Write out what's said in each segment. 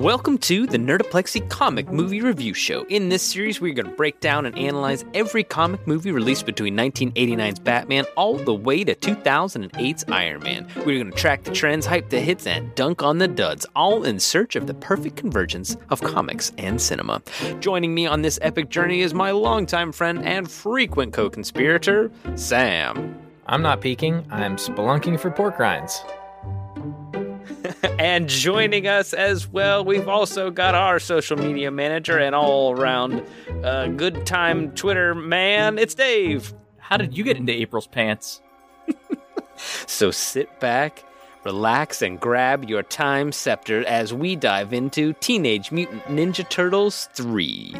Welcome to the Nerdoplexy Comic Movie Review Show. In this series, we're going to break down and analyze every comic movie released between 1989's Batman all the way to 2008's Iron Man. We're going to track the trends, hype the hits, and dunk on the duds, all in search of the perfect convergence of comics and cinema. Joining me on this epic journey is my longtime friend and frequent co-conspirator, Sam. I'm not peeking, I'm spelunking for pork rinds. And joining us as well, we've also got our social media manager and all-around good time Twitter man. It's Dave. How did you get into April's pants? So sit back, relax, and grab your time scepter as we dive into Teenage Mutant Ninja Turtles 3.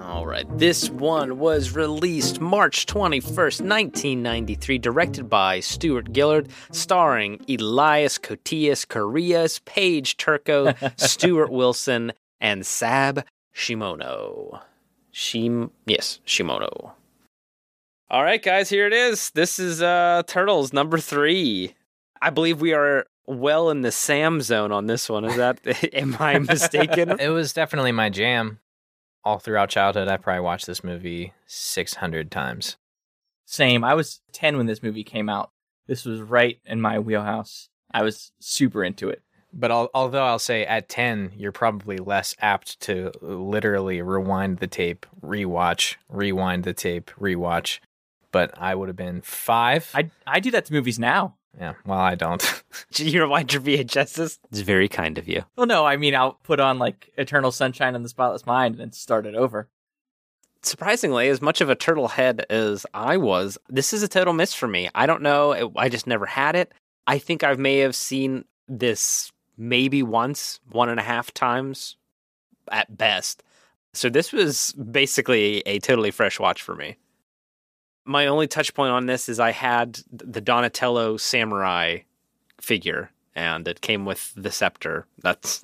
Alright, this one was released March 21st, 1993, directed by Stuart Gillard, starring Elias Cotillas Correas, Paige Turco, Stuart Wilson, and Sab Shimono. Shimono. Alright guys, here it is. This is Turtles number 3. I believe we are well in the Sam zone on this one. Is that, am I mistaken? It was definitely my jam. All throughout childhood, I probably watched this movie 600 times. Same. I was 10 when this movie came out. This was right in my wheelhouse. I was super into it. But although I'll say at 10, you're probably less apt to literally rewind the tape, rewatch, rewind the tape, rewatch. But I would have been 5. I do that to movies now. Yeah, well, I don't. You rewind your VHSs? It's very kind of you. Well, no, I mean, I'll put on, like, Eternal Sunshine and the Spotless Mind and start it over. Surprisingly, as much of a turtle head as I was, this is a total miss for me. I don't know. I just never had it. I think I may have seen this maybe once, 1.5 times at best. So this was basically a totally fresh watch for me. My only touch point on this is I had the Donatello samurai figure, and it came with the scepter. That's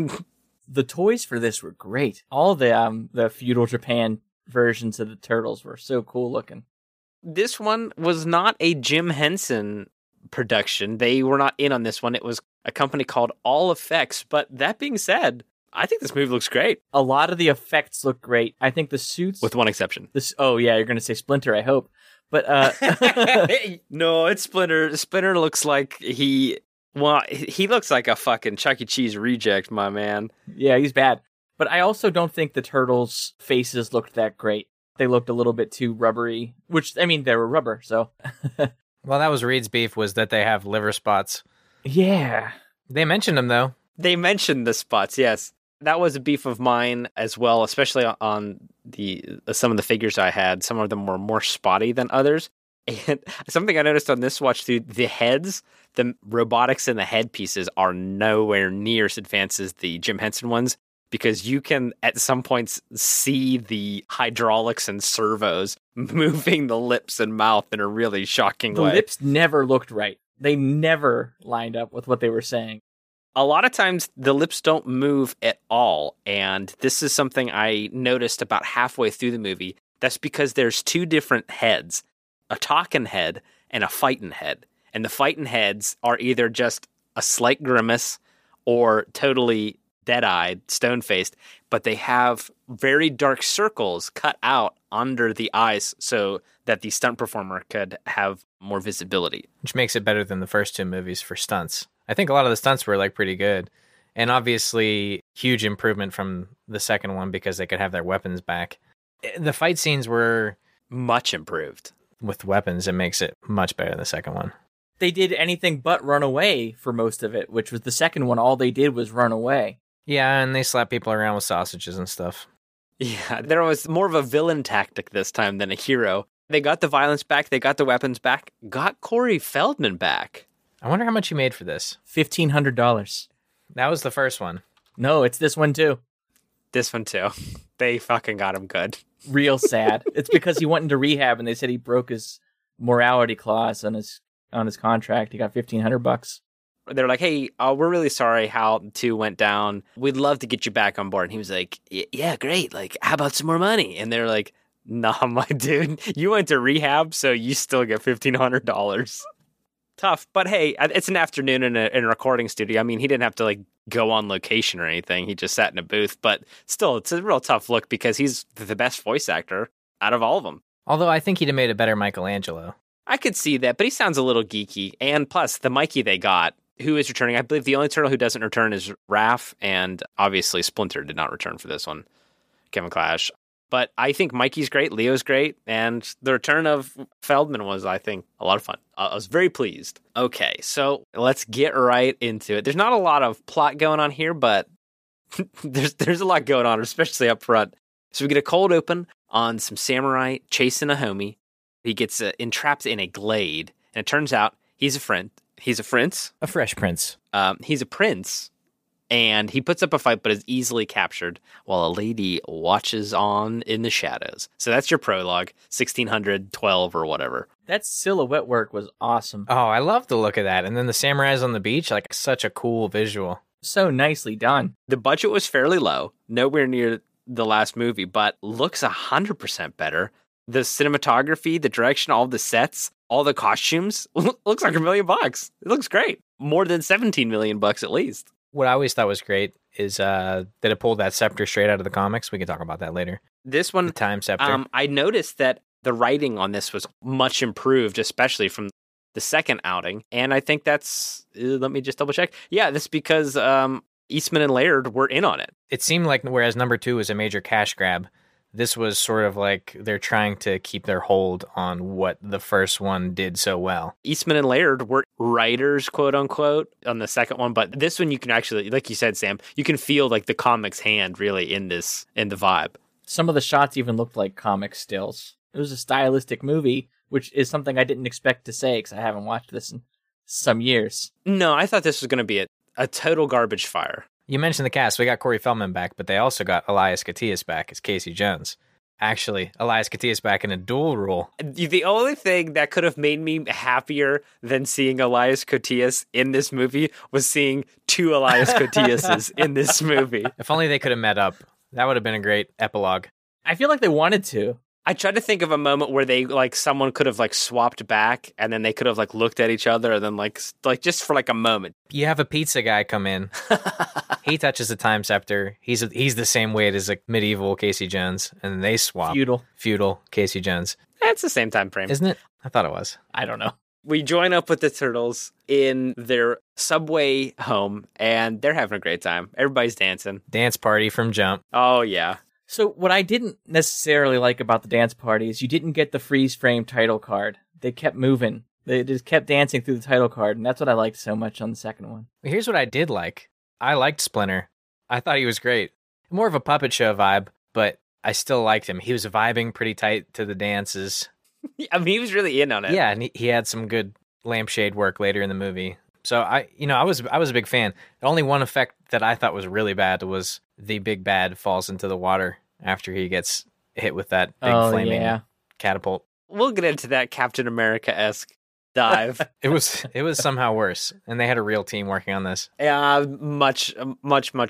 the toys for this were great. All the feudal Japan versions of the Turtles were so cool looking. This one was not a Jim Henson production. They were not in on this one. It was a company called All Effects. But that being said, I think this movie looks great. A lot of the effects look great. I think the suits, with one exception. Oh yeah, you're going to say Splinter, I hope. But no, it's Splinter. Splinter looks like he looks like a fucking Chuck E. Cheese reject, my man. Yeah, he's bad. But I also don't think the Turtles' faces looked that great. They looked a little bit too rubbery, which, I mean, they were rubber, so. Well, that was Reed's beef, was that they have liver spots. Yeah. They mentioned them, though. They mentioned the spots, yes. That was a beef of mine as well, especially on some of the figures I had. Some of them were more spotty than others. And something I noticed on this watch, through the heads, the robotics and the headpieces are nowhere near as advanced as the Jim Henson ones, because you can, at some points, see the hydraulics and servos moving the lips and mouth in a really shocking way. The lips never looked right. They never lined up with what they were saying. A lot of times, the lips don't move at all, and this is something I noticed about halfway through the movie. That's because there's two different heads, a talking head and a fighting head, and the fighting heads are either just a slight grimace or totally dead-eyed, stone-faced, but they have very dark circles cut out under the eyes so that the stunt performer could have more visibility. Which makes it better than the first two movies for stunts. I think a lot of the stunts were, like, pretty good. And obviously, huge improvement from the second one because they could have their weapons back. The fight scenes were much improved. With weapons, it makes it much better than the second one. They did anything but run away for most of it, which was the second one. All they did was run away. Yeah, and they slapped people around with sausages and stuff. Yeah, there was more of a villain tactic this time than a hero. They got the violence back, they got the weapons back, got Corey Feldman back. I wonder how much you made for this. $1,500. That was the first one. No, it's this one, too. This one, too. They fucking got him good. Real sad. It's because he went into rehab, and they said he broke his morality clause on his contract. He got $1,500. They're like, hey, we're really sorry how 2 went down. We'd love to get you back on board. And he was like, yeah, great. Like, how about some more money? And they're like, nah, my dude, you went to rehab, so you still get $1,500. tough. But hey, it's an afternoon in a recording studio. I mean, he didn't have to like go on location or anything. He just sat in a booth. But still, it's a real tough look because he's the best voice actor out of all of them. Although I think he'd have made a better Michelangelo. I could see that, but he sounds a little geeky. And plus, the Mikey they got, who is returning, I believe the only turtle who doesn't return is Raph, and obviously Splinter did not return for this one, Kevin Clash. But I think Mikey's great, Leo's great, and the return of Feldman was, I think, a lot of fun. I was very pleased. Okay, so let's get right into it. There's not a lot of plot going on here, but there's a lot going on, especially up front. So we get a cold open on some samurai chasing a homie. He gets entrapped in a glade, and it turns out he's a friend. He's a prince. A fresh prince. He's a prince, and he puts up a fight, but is easily captured while a lady watches on in the shadows. So that's your prologue, 1612 or whatever. That silhouette work was awesome. Oh, I love the look of that. And then the samurais on the beach, like such a cool visual. So nicely done. The budget was fairly low, nowhere near the last movie, but looks 100% better. The cinematography, the direction, all the sets, all the costumes, looks like $1 million. It looks great. More than $17 million at least. What I always thought was great is that it pulled that scepter straight out of the comics. We can talk about that later. This one, the time scepter. I noticed that the writing on this was much improved, especially from the second outing. And I think that's, let me just double check. Yeah, that's because Eastman and Laird were in on it. It seemed like, whereas number two was a major cash grab, this was sort of like they're trying to keep their hold on what the first one did so well. Eastman and Laird were writers, quote unquote, on the second one. But this one, you can actually, like you said, Sam, you can feel like the comics hand really in the vibe. Some of the shots even looked like comic stills. It was a stylistic movie, which is something I didn't expect to say because I haven't watched this in some years. No, I thought this was going to be a total garbage fire. You mentioned the cast. We got Corey Feldman back, but they also got Elias Cotillas back as Casey Jones. Actually, Elias Cotillas back in a dual role. The only thing that could have made me happier than seeing Elias Cotillas in this movie was seeing two Elias Cotillases in this movie. If only they could have met up. That would have been a great epilogue. I feel like they wanted to. I tried to think of a moment where they like someone could have like swapped back and then they could have like looked at each other and then like just for like a moment. You have a pizza guy come in. He touches the time scepter. He's the same weight as like medieval Casey Jones and they swap. Feudal Casey Jones. That's the same time frame. Isn't it? I thought it was. I don't know. We join up with the turtles in their subway home and they're having a great time. Everybody's dancing. Dance party from Jump. Oh yeah. So what I didn't necessarily like about the dance party is you didn't get the freeze frame title card. They kept moving. They just kept dancing through the title card, and that's what I liked so much on the second one. Here's what I did like. I liked Splinter. I thought he was great. More of a puppet show vibe, but I still liked him. He was vibing pretty tight to the dances. I mean, he was really in on it. Yeah, and he had some good lampshade work later in the movie. So I was a big fan. The only one effect that I thought was really bad was the big bad falls into the water after he gets hit with that big flaming catapult. We'll get into that Captain America-esque dive. It was somehow worse, and they had a real team working on this. Much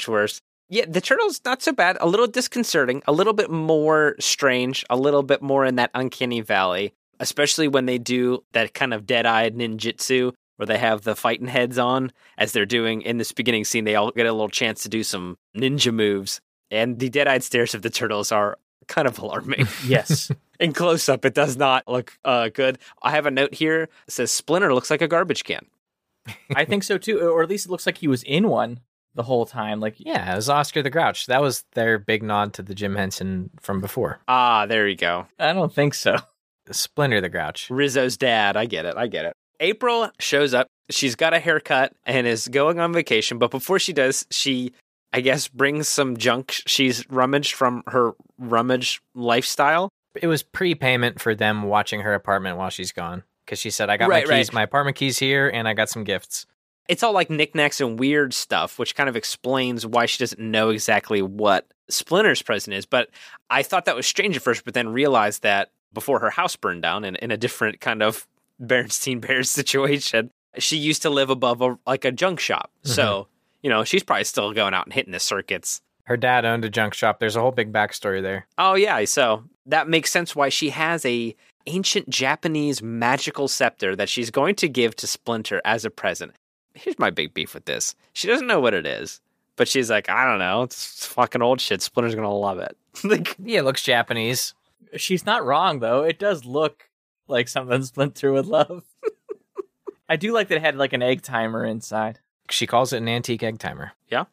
worse. Yeah, the turtles not so bad. A little disconcerting, a little bit more strange, a little bit more in that uncanny valley, especially when they do that kind of dead-eyed ninjutsu, where they have the fighting heads on as they're doing in this beginning scene. They all get a little chance to do some ninja moves. And the dead-eyed stares of the turtles are kind of alarming. Yes. In close-up, it does not look good. I have a note here that says Splinter looks like a garbage can. I think so, too. Or at least it looks like he was in one the whole time. Like, yeah, it was Oscar the Grouch. That was their big nod to the Jim Henson from before. Ah, there you go. I don't think so. Splinter the Grouch. Rizzo's dad. I get it. April shows up. She's got a haircut and is going on vacation. But before she does, she, I guess, brings some junk she's rummaged from her rummage lifestyle. It was prepayment for them watching her apartment while she's gone. Because she said, I got my keys, my apartment keys here, and I got some gifts. It's all like knickknacks and weird stuff, which kind of explains why she doesn't know exactly what Splinter's present is. But I thought that was strange at first, but then realized that before her house burned down in a different kind of Berenstain Bears situation, she used to live above a junk shop. Mm-hmm. So, you know, she's probably still going out and hitting the circuits. Her dad owned a junk shop. There's a whole big backstory there. Oh, yeah. So that makes sense why she has a ancient Japanese magical scepter that she's going to give to Splinter as a present. Here's my big beef with this. She doesn't know what it is, but she's like, I don't know. It's fucking old shit. Splinter's going to love it. Like, yeah, it looks Japanese. She's not wrong, though. It does look like something Splinter would love. I do like that it had like an egg timer inside. She calls it an antique egg timer. Yeah.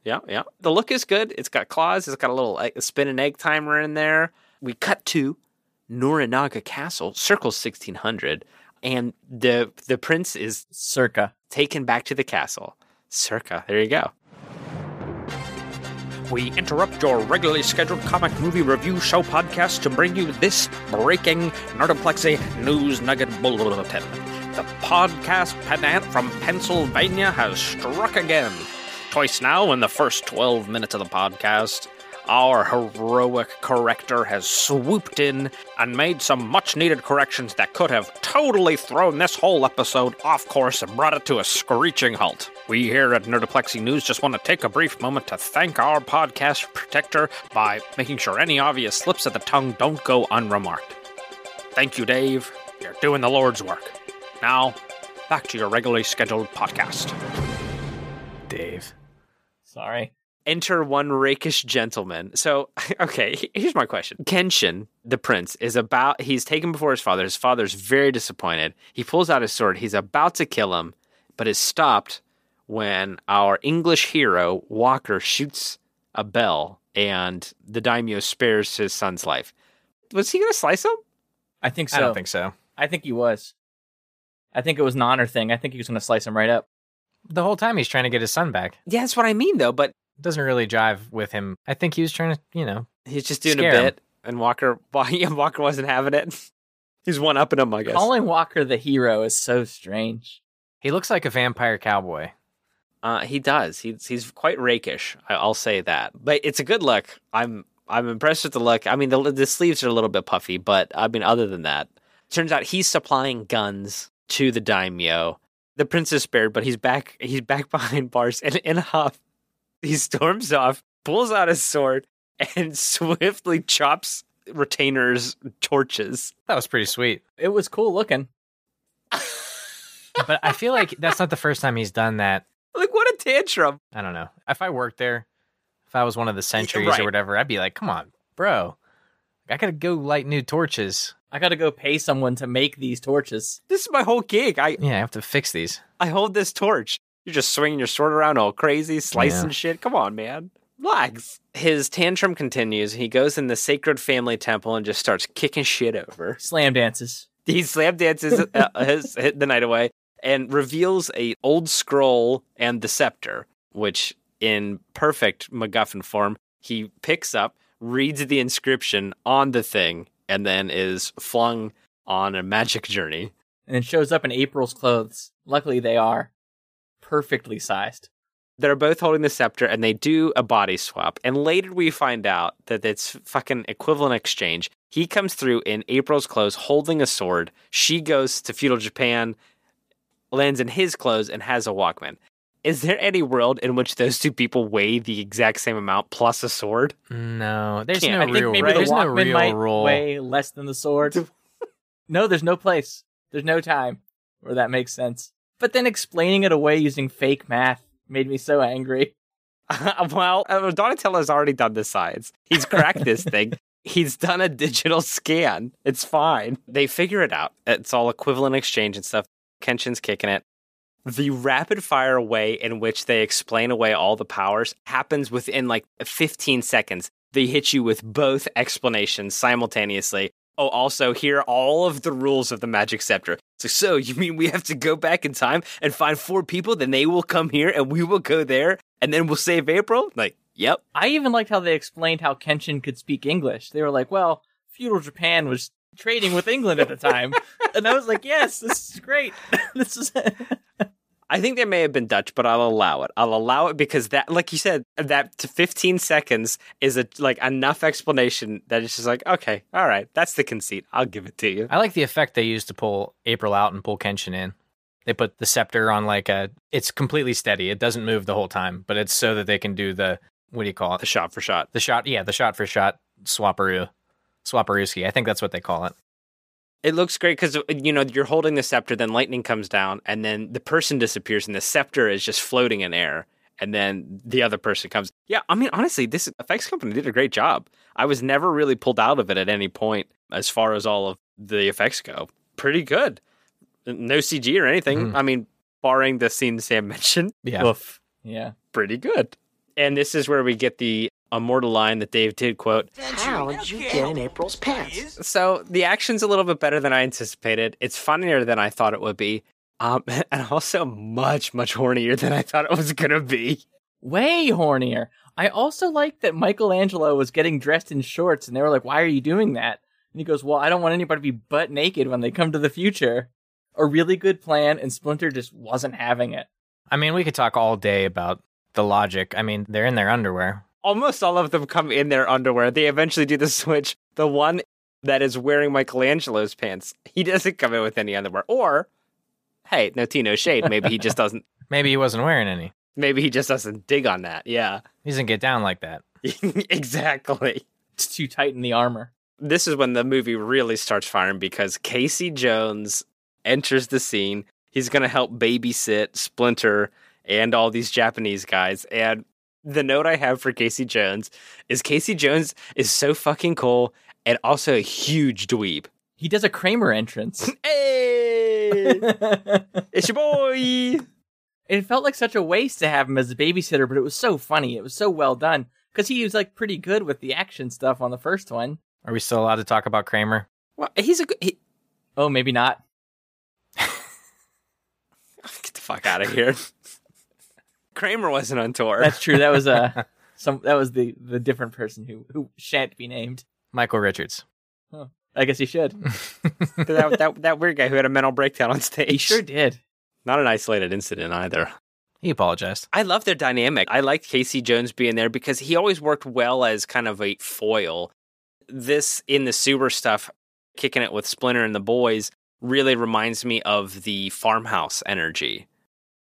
The look is good. It's got claws. It's got a little spin and egg timer in there. We cut to Norinaga Castle, circa 1600, and the prince is circa taken back to the castle. Circa. There you go. We interrupt your regularly scheduled comic movie review show podcast to bring you this breaking Nerdoplexy news nugget bulletin. The podcast pedant from Pennsylvania has struck again. Twice now in the first 12 minutes of the podcast, our heroic corrector has swooped in and made some much-needed corrections that could have totally thrown this whole episode off course and brought it to a screeching halt. We here at Nerdoplexy News just want to take a brief moment to thank our podcast protector by making sure any obvious slips of the tongue don't go unremarked. Thank you, Dave. You're doing the Lord's work. Now, back to your regularly scheduled podcast. Dave. Sorry. Enter one rakish gentleman. So, okay, here's my question. Kenshin, the prince, he's taken before his father. His father's very disappointed. He pulls out his sword. He's about to kill him, but is stopped when our English hero, Walker, shoots a bell, and the daimyo spares his son's life. Was he going to slice him? I think so. I don't think so. I think he was. I think it was an honor thing. I think he was going to slice him right up. The whole time he's trying to get his son back. Yeah, that's what I mean, though, but... It doesn't really jive with him. I think he was trying to, He's just doing a bit, and Walker wasn't having it. He's one-upping him, I guess. Calling Walker the hero is so strange. He looks like a vampire cowboy. He does. He's quite rakish, I'll say that. But it's a good look. I'm impressed with the look. I mean, the sleeves are a little bit puffy, but, I mean, other than that, turns out he's supplying guns to the daimyo. The prince is spared, but he's back behind bars, and in a huff, he storms off, pulls out his sword, and swiftly chops retainers' torches. That was pretty sweet. It was cool looking. But I feel like that's not the first time he's done that. Like, what a tantrum. I don't know. If I worked there, if I was one of the sentries or whatever, I'd be like, come on, bro. I gotta go light new torches. I gotta go pay someone to make these torches. This is my whole gig. I have to fix these. I hold this torch. You're just swinging your sword around all crazy, slicing shit. Come on, man. Relax. His tantrum continues. He goes in the sacred family temple and just starts kicking shit over. Slam dances. He slam dances hit the night away and reveals a old scroll and the scepter, which in perfect MacGuffin form, he picks up, reads the inscription on the thing, and then is flung on a magic journey. And it shows up in April's clothes. Luckily, they are perfectly sized. They're both holding the scepter, and they do a body swap. And later we find out that it's fucking equivalent exchange. He comes through in April's clothes holding a sword. She goes to feudal Japan, lands in his clothes, and has a Walkman. Is there any world in which those two people weigh the exact same amount plus a sword? No, there's no real rule. There's no real rule. Weigh less than the sword. No, there's no place. There's no time where that makes sense. But then explaining it away using fake math made me so angry. Well, Donatello's already done the science. He's cracked this thing. He's done a digital scan. It's fine. They figure it out. It's all equivalent exchange and stuff. Kenshin's kicking it. The rapid-fire way in which they explain away all the powers happens within, 15 seconds. They hit you with both explanations simultaneously. Oh, also, here are all of the rules of the Magic Scepter. So you mean we have to go back in time and find four people, then they will come here, and we will go there, and then we'll save April? Yep. I even liked how they explained how Kenshin could speak English. They were like, well, feudal Japan was trading with England at the time. And I was like, yes, this is great. This is... I think they may have been Dutch, but I'll allow it. I'll allow it because that, like you said, that to 15 seconds is enough explanation that it's just like, okay, all right, that's the conceit. I'll give it to you. I like the effect they used to pull April out and pull Kenshin in. They put the scepter on it's completely steady. It doesn't move the whole time, but it's so that they can do the, what do you call it? The shot for shot. The shot for shot swapperoo. Swapperooski. I think that's what they call it. It looks great because, you know, you're holding the scepter, then lightning comes down, and then the person disappears, and the scepter is just floating in air, and then the other person comes. Yeah, I mean, honestly, this effects company did a great job. I was never really pulled out of it at any point as far as all of the effects go. Pretty good. No CG or anything. Mm. I mean, barring the scene Sam mentioned. Yeah. Oof, yeah. Pretty good. And this is where we get the immortal line that Dave did quote, "How did you get in April's pants?" So the action's a little bit better than I anticipated. It's funnier than I thought it would be. And also much, much hornier than I thought it was going to be. Way hornier. I also like that Michelangelo was getting dressed in shorts and they were like, "Why are you doing that?" And he goes, "Well, I don't want anybody to be butt naked when they come to the future." A really good plan, and Splinter just wasn't having it. I mean, we could talk all day about the logic. I mean, they're in their underwear. Almost all of them come in their underwear. They eventually do the switch. The one that is wearing Michelangelo's pants, he doesn't come in with any underwear. Or, hey, no tea, no shade. Maybe he just doesn't. Maybe he wasn't wearing any. Maybe he just doesn't dig on that, yeah. He doesn't get down like that. Exactly. It's too tight in the armor. This is when the movie really starts firing, because Casey Jones enters the scene. He's going to help babysit Splinter and all these Japanese guys. And the note I have for Casey Jones is Casey Jones is so fucking cool and also a huge dweeb. He does a Kramer entrance. Hey! It's your boy! It felt like such a waste to have him as a babysitter, but it was so funny. It was so well done, because he was like pretty good with the action stuff on the first one. Are we still allowed to talk about Kramer? Well, he's a good... Oh, maybe not. Get the fuck out of here. Kramer wasn't on tour. That's true. That was the different person who shan't be named. Michael Richards. Oh, I guess he should. that weird guy who had a mental breakdown on stage. He sure did. Not an isolated incident either. He apologized. I love their dynamic. I liked Casey Jones being there because he always worked well as kind of a foil. This in the sewer stuff, kicking it with Splinter and the boys, really reminds me of the farmhouse energy.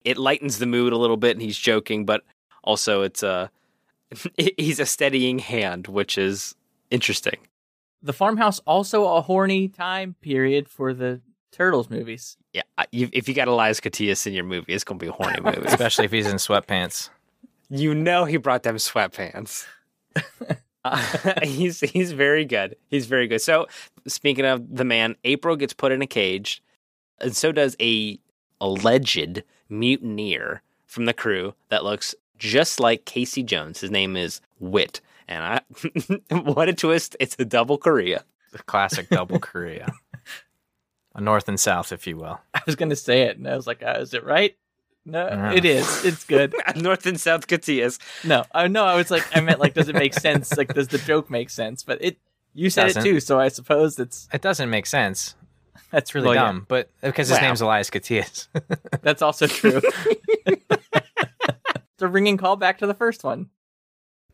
It lightens the mood a little bit, and he's joking, but also he's a steadying hand, which is interesting. The farmhouse, also a horny time period for the Turtles movies. Yeah, if you got Elias Cotillas in your movie, it's going to be a horny movie. Especially if he's in sweatpants. You know he brought them sweatpants. He's very good. He's very good. So, speaking of the man, April gets put in a cage, and so does a alleged mutineer from the crew that looks just like Casey Jones. His name is Wit. And what a twist. It's a double Correa. The classic double Correa. A north and south, if you will. I was going to say it, and I was like, is it right? No, It is. It's good. North and South Cotillas. No, I was like, I meant like, does it make sense? Like, does the joke make sense? But you said it too, so I suppose it doesn't make sense. That's really dumb, yeah. But because his name's Elias Cotillas. That's also true. It's a ringing call back to the first one.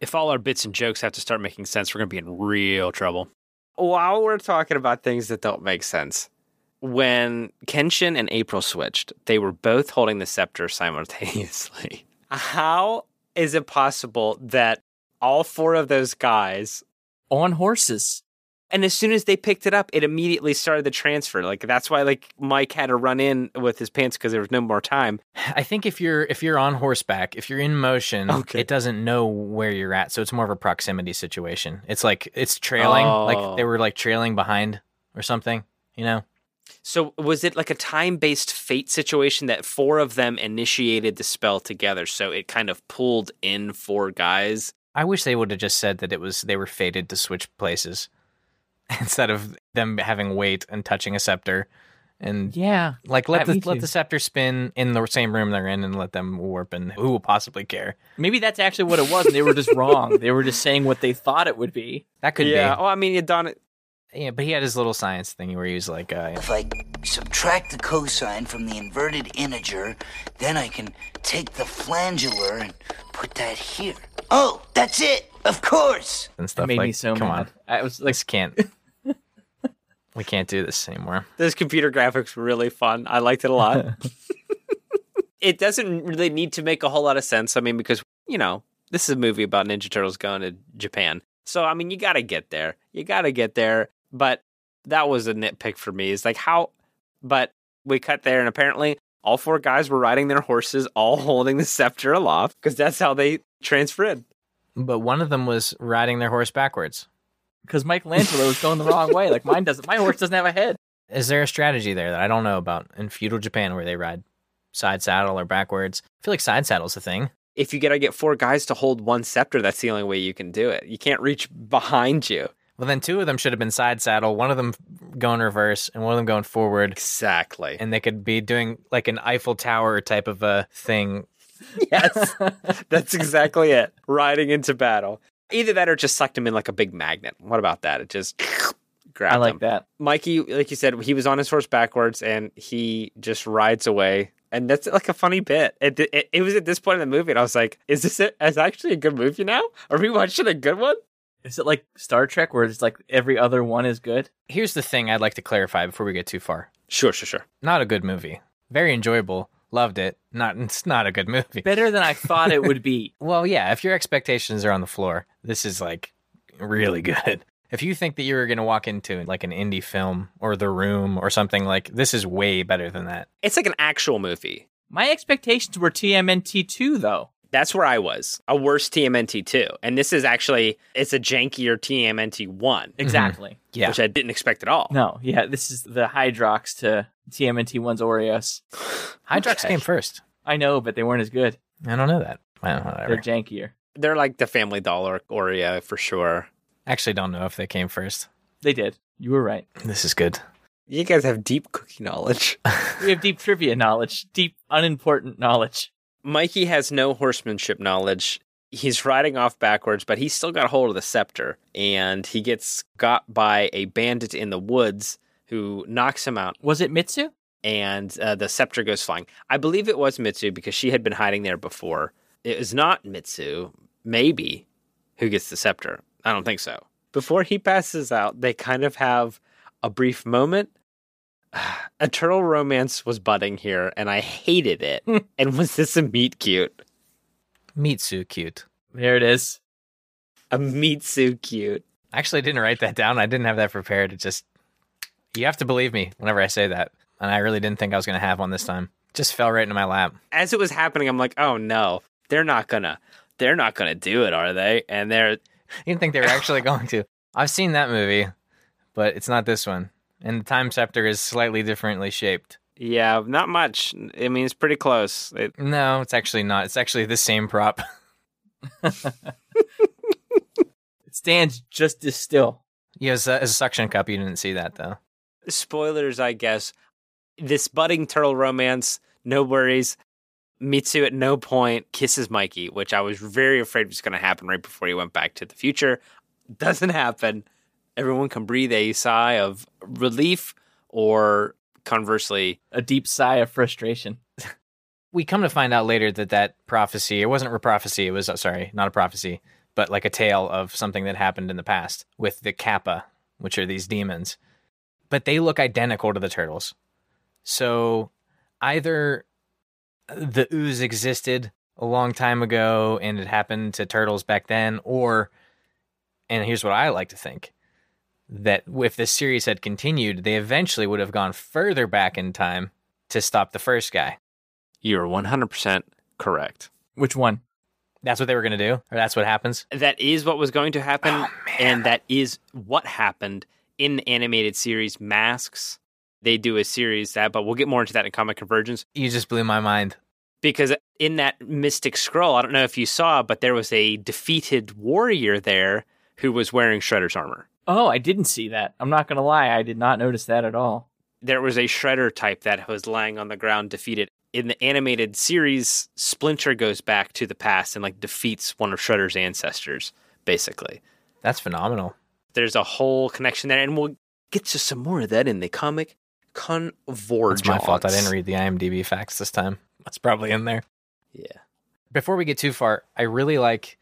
If all our bits and jokes have to start making sense, we're going to be in real trouble. While we're talking about things that don't make sense, when Kenshin and April switched, they were both holding the scepter simultaneously. How is it possible that all four of those guys... on horses. And as soon as they picked it up, it immediately started the transfer. Like, that's why, like, Mike had to run in with his pants, because there was no more time. I think if you're on horseback, if you're in motion, okay, it doesn't know where you're at. So it's more of a proximity situation. It's like, it's trailing. Oh. Like, they were, like, trailing behind or something, you know? So was it like a time-based fate situation that four of them initiated the spell together, so it kind of pulled in four guys? I wish they would have just said that they were fated to switch places instead of them having weight and touching a scepter. And yeah, like let the scepter spin in the same room they're in and let them warp, and who will possibly care? Maybe that's actually what it was, and they were just wrong. They were just saying what they thought it would be. That could be. Yeah, well, I mean, you've done it. Yeah, but he had his little science thing where he was like... If I subtract the cosine from the inverted integer, then I can take the flangular and put that here. Oh, that's it! Of course! And stuff. It made me so mad. Come on. I was like... We can't do this anymore. Those computer graphics were really fun. I liked it a lot. It doesn't really need to make a whole lot of sense. I mean, because, you know, this is a movie about Ninja Turtles going to Japan. So, I mean, you gotta get there. But that was a nitpick for me. It's like how, but we cut there and apparently all four guys were riding their horses, all holding the scepter aloft because that's how they transfer in. But one of them was riding their horse backwards because Michelangelo was going the wrong way. Like mine doesn't. My horse doesn't have a head. Is there a strategy there that I don't know about in feudal Japan where they ride side saddle or backwards? I feel like side saddle's a thing. If you got to get four guys to hold one scepter, that's the only way you can do it. You can't reach behind you. Well, then two of them should have been side saddle, one of them going reverse, and one of them going forward. Exactly. And they could be doing like an Eiffel Tower type of a thing. Yes, that's exactly it. Riding into battle. Either that or just sucked him in like a big magnet. What about that? It just grabbed him. I like that. Mikey, like you said, he was on his horse backwards, and he just rides away. And that's like a funny bit. It was at this point in the movie, and I was like, is this is actually a good movie now? Are we watching a good one? Is it like Star Trek where it's like every other one is good? Here's the thing I'd like to clarify before we get too far. Sure. Not a good movie. Very enjoyable. Loved it. It's not a good movie. Better than I thought it would be. Well, yeah, if your expectations are on the floor, this is like really good. If you think that you were going to walk into like an indie film or The Room or something like this is way better than that. It's like an actual movie. My expectations were TMNT 2, though. That's where I was. A worse TMNT 2. And this is actually, it's a jankier TMNT 1. Exactly. Mm-hmm. Yeah. Which I didn't expect at all. No. Yeah. This is the Hydrox to TMNT 1's Oreos. Hydrox came first. I know, but they weren't as good. I don't know that. Whatever. They're jankier. They're like the Family Dollar Oreo for sure. Actually don't know if they came first. They did. You were right. This is good. You guys have deep cookie knowledge. We have deep trivia knowledge. Deep, unimportant knowledge. Mikey has no horsemanship knowledge. He's riding off backwards, but he's still got a hold of the scepter. And he gets got by a bandit in the woods who knocks him out. Was it Mitsu? And the scepter goes flying. I believe it was Mitsu because she had been hiding there before. It is not Mitsu, maybe, who gets the scepter. I don't think so. Before he passes out, they kind of have a brief moment. A turtle romance was budding here, and I hated it. And was this a meet cute? Mitsu cute. There it is. A Mitsu cute. I actually didn't write that down. I didn't have that prepared. It just, you have to believe me whenever I say that. And I really didn't think I was going to have one this time. Just fell right into my lap. As it was happening, I'm like, oh no, they're not going to do it, are they? And they're... You didn't think they were actually going to. I've seen that movie, but it's not this one. And the time scepter is slightly differently shaped. Yeah, not much. I mean, it's pretty close. No, it's actually not. It's actually the same prop. It stands just as still. Yeah, as a suction cup, you didn't see that, though. Spoilers, I guess. This budding turtle romance, no worries. Mitsu at no point kisses Mikey, which I was very afraid was going to happen right before he went back to the future. Doesn't happen. Everyone can breathe a sigh of relief or, conversely, a deep sigh of frustration. We come to find out later that prophecy, it wasn't a prophecy, it was, sorry, not a prophecy, but like a tale of something that happened in the past with the Kappa, which are these demons. But they look identical to the turtles. So either... the ooze existed a long time ago and it happened to turtles back then, or, and here's what I like to think, that if this series had continued, they eventually would have gone further back in time to stop the first guy. You're 100% correct. Which one? That's what they were going to do? Or that's what happens? That is what was going to happen. Oh, and that is what happened in the animated series Masks. They do a series that, but we'll get more into that in Comic Convergence. You just blew my mind. Because in that Mystic Scroll, I don't know if you saw, but there was a defeated warrior there who was wearing Shredder's armor. Oh, I didn't see that. I'm not going to lie. I did not notice that at all. There was a Shredder type that was lying on the ground defeated. In the animated series, Splinter goes back to the past and like defeats one of Shredder's ancestors, basically. That's phenomenal. There's a whole connection there, and we'll get to some more of that in the comic. Convergence. It's my fault. I didn't read the IMDb facts this time. That's probably in there. Yeah. Before we get too far, I really like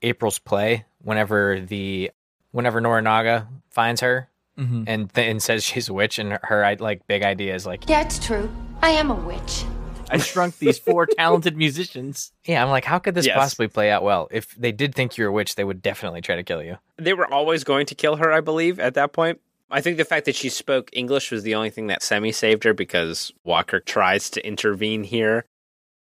April's play whenever Norinaga finds her and says she's a witch, and her like big idea is like, yeah, it's true. I am a witch. I shrunk these four talented musicians. Yeah, I'm like, how could this possibly play out well? If they did think you're a witch, they would definitely try to kill you. They were always going to kill her, I believe, at that point. I think the fact that she spoke English was the only thing that semi-saved her, because Walker tries to intervene here.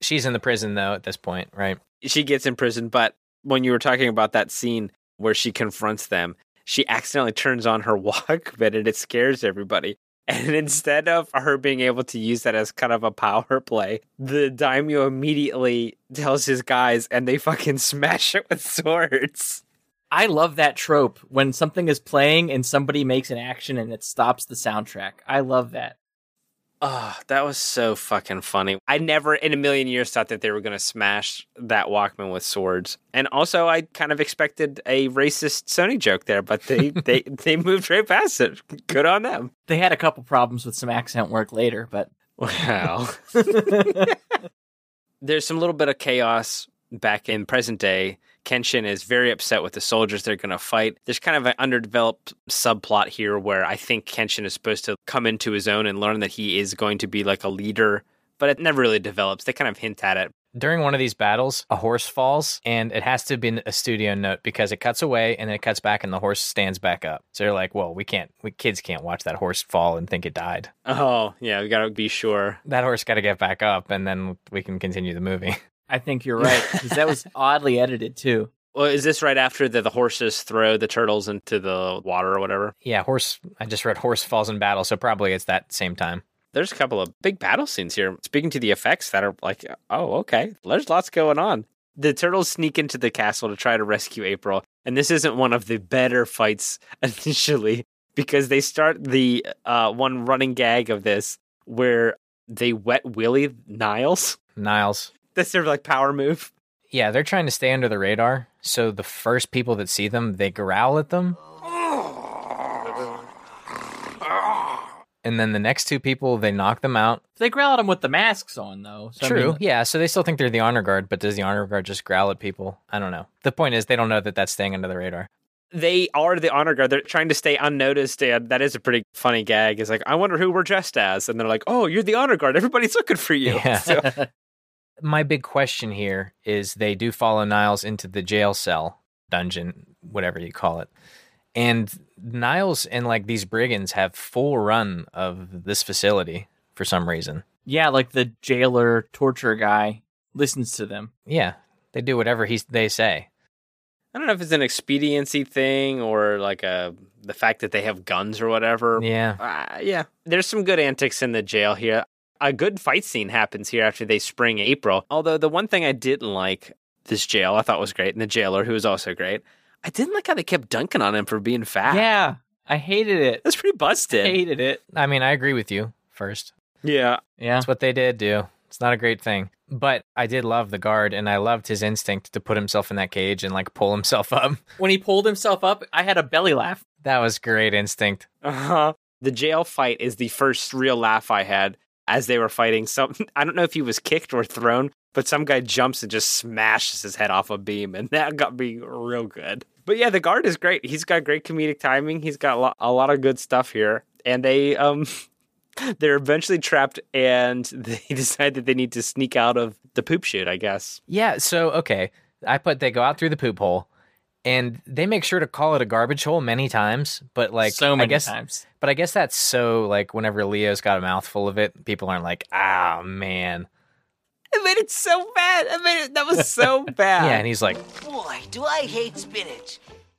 She's in the prison, though, at this point, right? She gets in prison, but when you were talking about that scene where she confronts them, she accidentally turns on her Walkman and it scares everybody. And instead of her being able to use that as kind of a power play, the daimyo immediately tells his guys and they fucking smash it with swords. I love that trope when something is playing and somebody makes an action and it stops the soundtrack. I love that. Oh, that was so fucking funny. I never in a million years thought that they were going to smash that Walkman with swords. And also, I kind of expected a racist Sony joke there, but they moved right past it. Good on them. They had a couple problems with some accent work later, but... Wow. There's some little bit of chaos back in present day. Kenshin is very upset with the soldiers they're going to fight. There's kind of an underdeveloped subplot here where I think Kenshin is supposed to come into his own and learn that he is going to be like a leader, but it never really develops. They kind of hint at it. During one of these battles, a horse falls, and it has to be a studio note because it cuts away and then it cuts back and the horse stands back up. So they're like, well, kids can't watch that horse fall and think it died. Oh, yeah, we got to be sure. That horse got to get back up and then we can continue the movie. I think you're right, because that was oddly edited, too. Well, is this right after the horses throw the turtles into the water or whatever? Yeah, I just read horse falls in battle, so probably it's that same time. There's a couple of big battle scenes here. Speaking to the effects that are like, oh, okay, there's lots going on. The turtles sneak into the castle to try to rescue April, and this isn't one of the better fights initially, because they start the one running gag of this where they wet Willie Niles. That's sort of like power move. Yeah, they're trying to stay under the radar. So the first people that see them, they growl at them. And then the next two people, they knock them out. They growl at them with the masks on, though. So true, I mean, yeah. So they still think they're the honor guard, but does the honor guard just growl at people? I don't know. The point is, they don't know that that's staying under the radar. They are the honor guard. They're trying to stay unnoticed. That is a pretty funny gag. It's like, I wonder who we're dressed as. And they're like, oh, you're the honor guard. Everybody's looking for you. Yeah. So... My big question here is they do follow Niles into the jail cell dungeon, whatever you call it. And Niles and like these brigands have full run of this facility for some reason. Yeah, like the jailer torture guy listens to them. Yeah, they do whatever they say. I don't know if it's an expediency thing or like the fact that they have guns or whatever. Yeah. Yeah, there's some good antics in the jail here. A good fight scene happens here after they spring April. Although the one thing I didn't like, this jail I thought was great, and the jailer, who was also great, I didn't like how they kept dunking on him for being fat. Yeah, I hated it. That's pretty busted. I hated it. I mean, I agree with you first. Yeah. That's what they did do. It's not a great thing. But I did love the guard, and I loved his instinct to put himself in that cage and like pull himself up. When he pulled himself up, I had a belly laugh. That was great instinct. Uh-huh. The jail fight is the first real laugh I had. As they were fighting, I don't know if he was kicked or thrown, but some guy jumps and just smashes his head off a beam, and that got me real good. But yeah, the guard is great. He's got great comedic timing. He's got a lot of good stuff here, and they're eventually trapped, and they decide that they need to sneak out of the poop chute, I guess. Yeah, so, okay, they go out through the poop hole, and they make sure to call it a garbage hole many times, but like so many times. But I guess that's so like whenever Leo's got a mouthful of it, people aren't like, ah, man. I made it so bad. That was so bad. Yeah, and he's like, boy, do I hate spinach.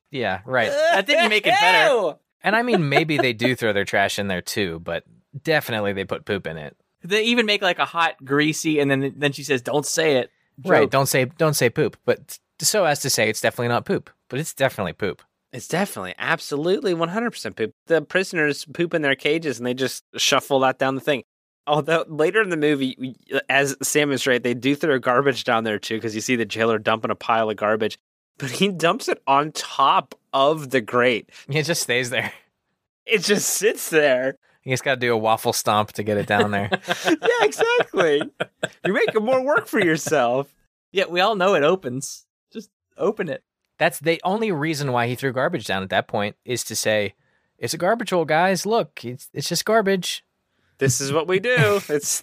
Yeah, right. That didn't make it better. And I mean, maybe they do throw their trash in there too, but definitely they put poop in it. They even make like a hot, greasy, and then she says, "Don't say it." Joke. Right? Don't say poop, but. So as to say, it's definitely not poop, but it's definitely poop. It's definitely, absolutely 100% poop. The prisoners poop in their cages and they just shuffle that down the thing. Although later in the movie, as Sam is right, they do throw garbage down there too, because you see the jailer dumping a pile of garbage, but he dumps it on top of the grate. It just stays there. It just sits there. You just got to do a waffle stomp to get it down there. Yeah, exactly. You're making more work for yourself. Yeah, we all know it opens. Open it. That's the only reason why he threw garbage down at that point, is to say, it's a garbage hole, guys. Look, it's just garbage. This is what we do. It's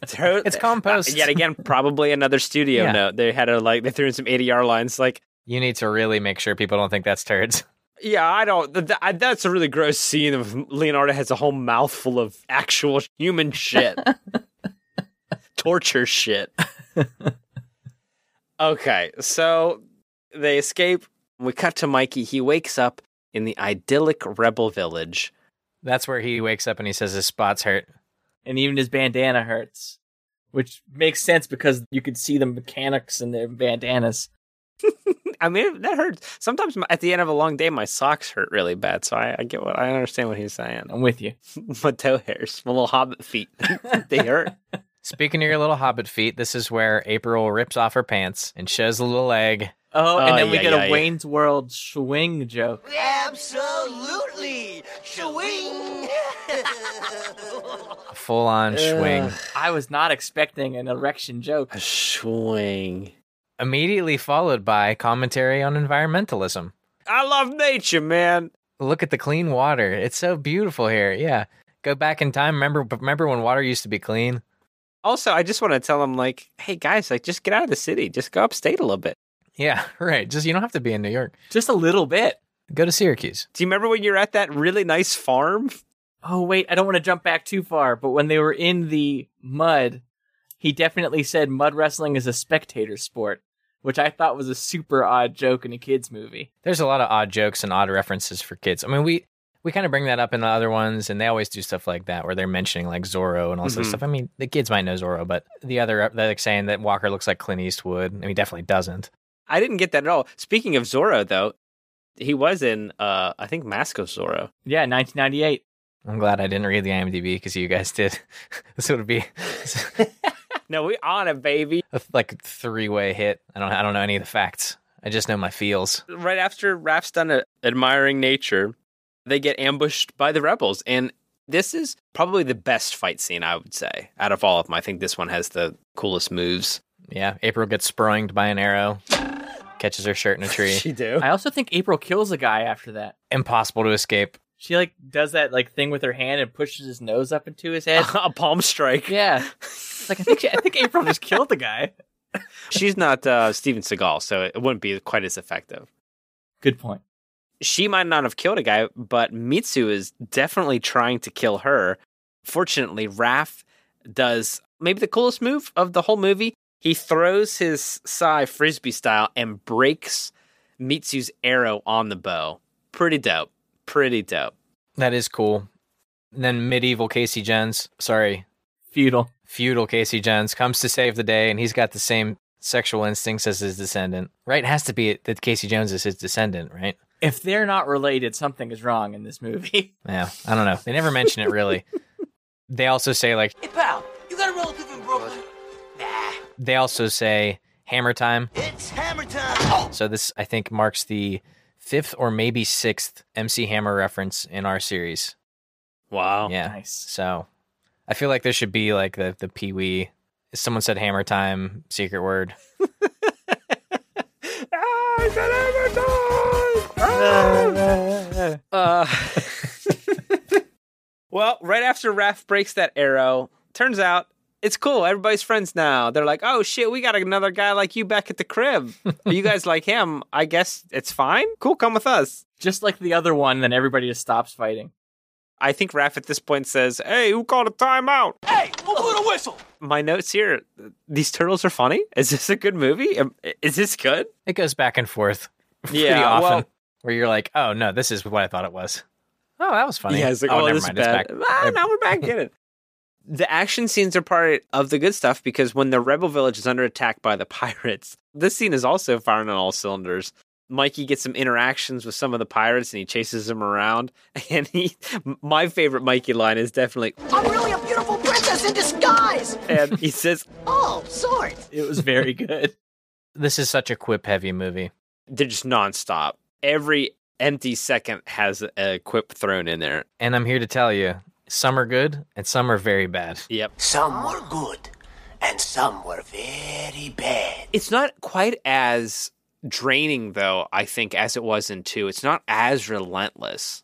compost. Yet again, probably another studio note. They threw in some ADR lines like, you need to really make sure people don't think that's turds. Yeah, I don't. That's a really gross scene of Leonardo has a whole mouthful of actual human shit, torture shit. Okay, so they escape. We cut to Mikey. He wakes up in the idyllic rebel village. That's where he wakes up and he says his spots hurt, and even his bandana hurts, which makes sense because you could see the mechanics in their bandanas. I mean, that hurts. Sometimes at the end of a long day, my socks hurt really bad. So I get what I understand what he's saying. I'm with you. My toe hairs, my little hobbit feet, they hurt. Speaking of your little hobbit feet, this is where April rips off her pants and shows a little leg. Oh, and then we get a Wayne's World swing joke. Absolutely, swing. A full-on swing. I was not expecting an erection joke. A swing. Immediately followed by commentary on environmentalism. I love nature, man. Look at the clean water. It's so beautiful here. Yeah. Go back in time. Remember when water used to be clean? Also, I just want to tell them, like, hey, guys, like, just get out of the city. Just go upstate a little bit. Yeah, right. Just you don't have to be in New York. Just a little bit. Go to Syracuse. Do you remember when you were at that really nice farm? Oh, wait, I don't want to jump back too far. But when they were in the mud, he definitely said mud wrestling is a spectator sport, which I thought was a super odd joke in a kids' movie. There's a lot of odd jokes and odd references for kids. I mean, we kind of bring that up in the other ones, and they always do stuff like that, where they're mentioning, like, Zorro and all this stuff. I mean, the kids might know Zorro, but the other, like, saying that Walker looks like Clint Eastwood, and he definitely doesn't. I didn't get that at all. Speaking of Zorro, though, he was in, I think, Mask of Zorro. Yeah, 1998. I'm glad I didn't read the IMDb, because you guys did. This would be... No, we on it, baby. Like a three-way hit. I don't know any of the facts. I just know my feels. Right after Raph's done admiring nature, they get ambushed by the rebels. And this is probably the best fight scene, I would say, out of all of them. I think this one has the coolest moves. Yeah, April gets sprunged by an arrow, catches her shirt in a tree. She do. I also think April kills a guy after that. Impossible to escape. She, like, does that, like, thing with her hand and pushes his nose up into his head. A palm strike. Yeah. Like, I think April just killed the guy. She's not Steven Seagal, so it wouldn't be quite as effective. Good point. She might not have killed a guy, but Mitsu is definitely trying to kill her. Fortunately, Raph does maybe the coolest move of the whole movie. He throws his sai frisbee style and breaks Mitsu's arrow on the bow. Pretty dope. Pretty dope. That is cool. And then medieval Casey Jones. Sorry. Feudal Casey Jones comes to save the day, and he's got the same sexual instincts as his descendant. Right? It has to be that Casey Jones is his descendant, right? If they're not related, something is wrong in this movie. Yeah, I don't know. They never mention it, really. They also say, like, hey, pal, you got a relative in Brooklyn? Nah. They also say hammer time. It's hammer time. Oh. So this, I think, marks the 5th or maybe 6th MC Hammer reference in our series. Wow. Yeah. Nice. So I feel like there should be, like, the Pee-wee. Someone said hammer time, secret word. I said hammer time! Well, right after Raph breaks that arrow, turns out it's cool. Everybody's friends now. They're like, oh, shit, we got another guy like you back at the crib. Are you guys like him? I guess it's fine. Cool, come with us. Just like the other one, then everybody just stops fighting. I think Raph at this point says, hey, who called a timeout? Hey, who blew the whistle? My notes here, these turtles are funny. Is this a good movie? Is this good? It goes back and forth pretty often. Well, where you're like, oh, no, this is what I thought it was. Oh, that was funny. Yeah, it's like, oh, never mind. It's back. Ah, now we're back in it. The action scenes are part of the good stuff because when the rebel village is under attack by the pirates, this scene is also firing on all cylinders. Mikey gets some interactions with some of the pirates, and he chases them around. And my favorite Mikey line is definitely, I'm really a beautiful princess in disguise! And he says, all sorts! It was very good. This is such a quip-heavy movie. They're just nonstop. Every empty second has a quip thrown in there. And I'm here to tell you, some are good, and some are very bad. Yep. Some were good, and some were very bad. It's not quite as draining, though, I think, as it was in 2. It's not as relentless.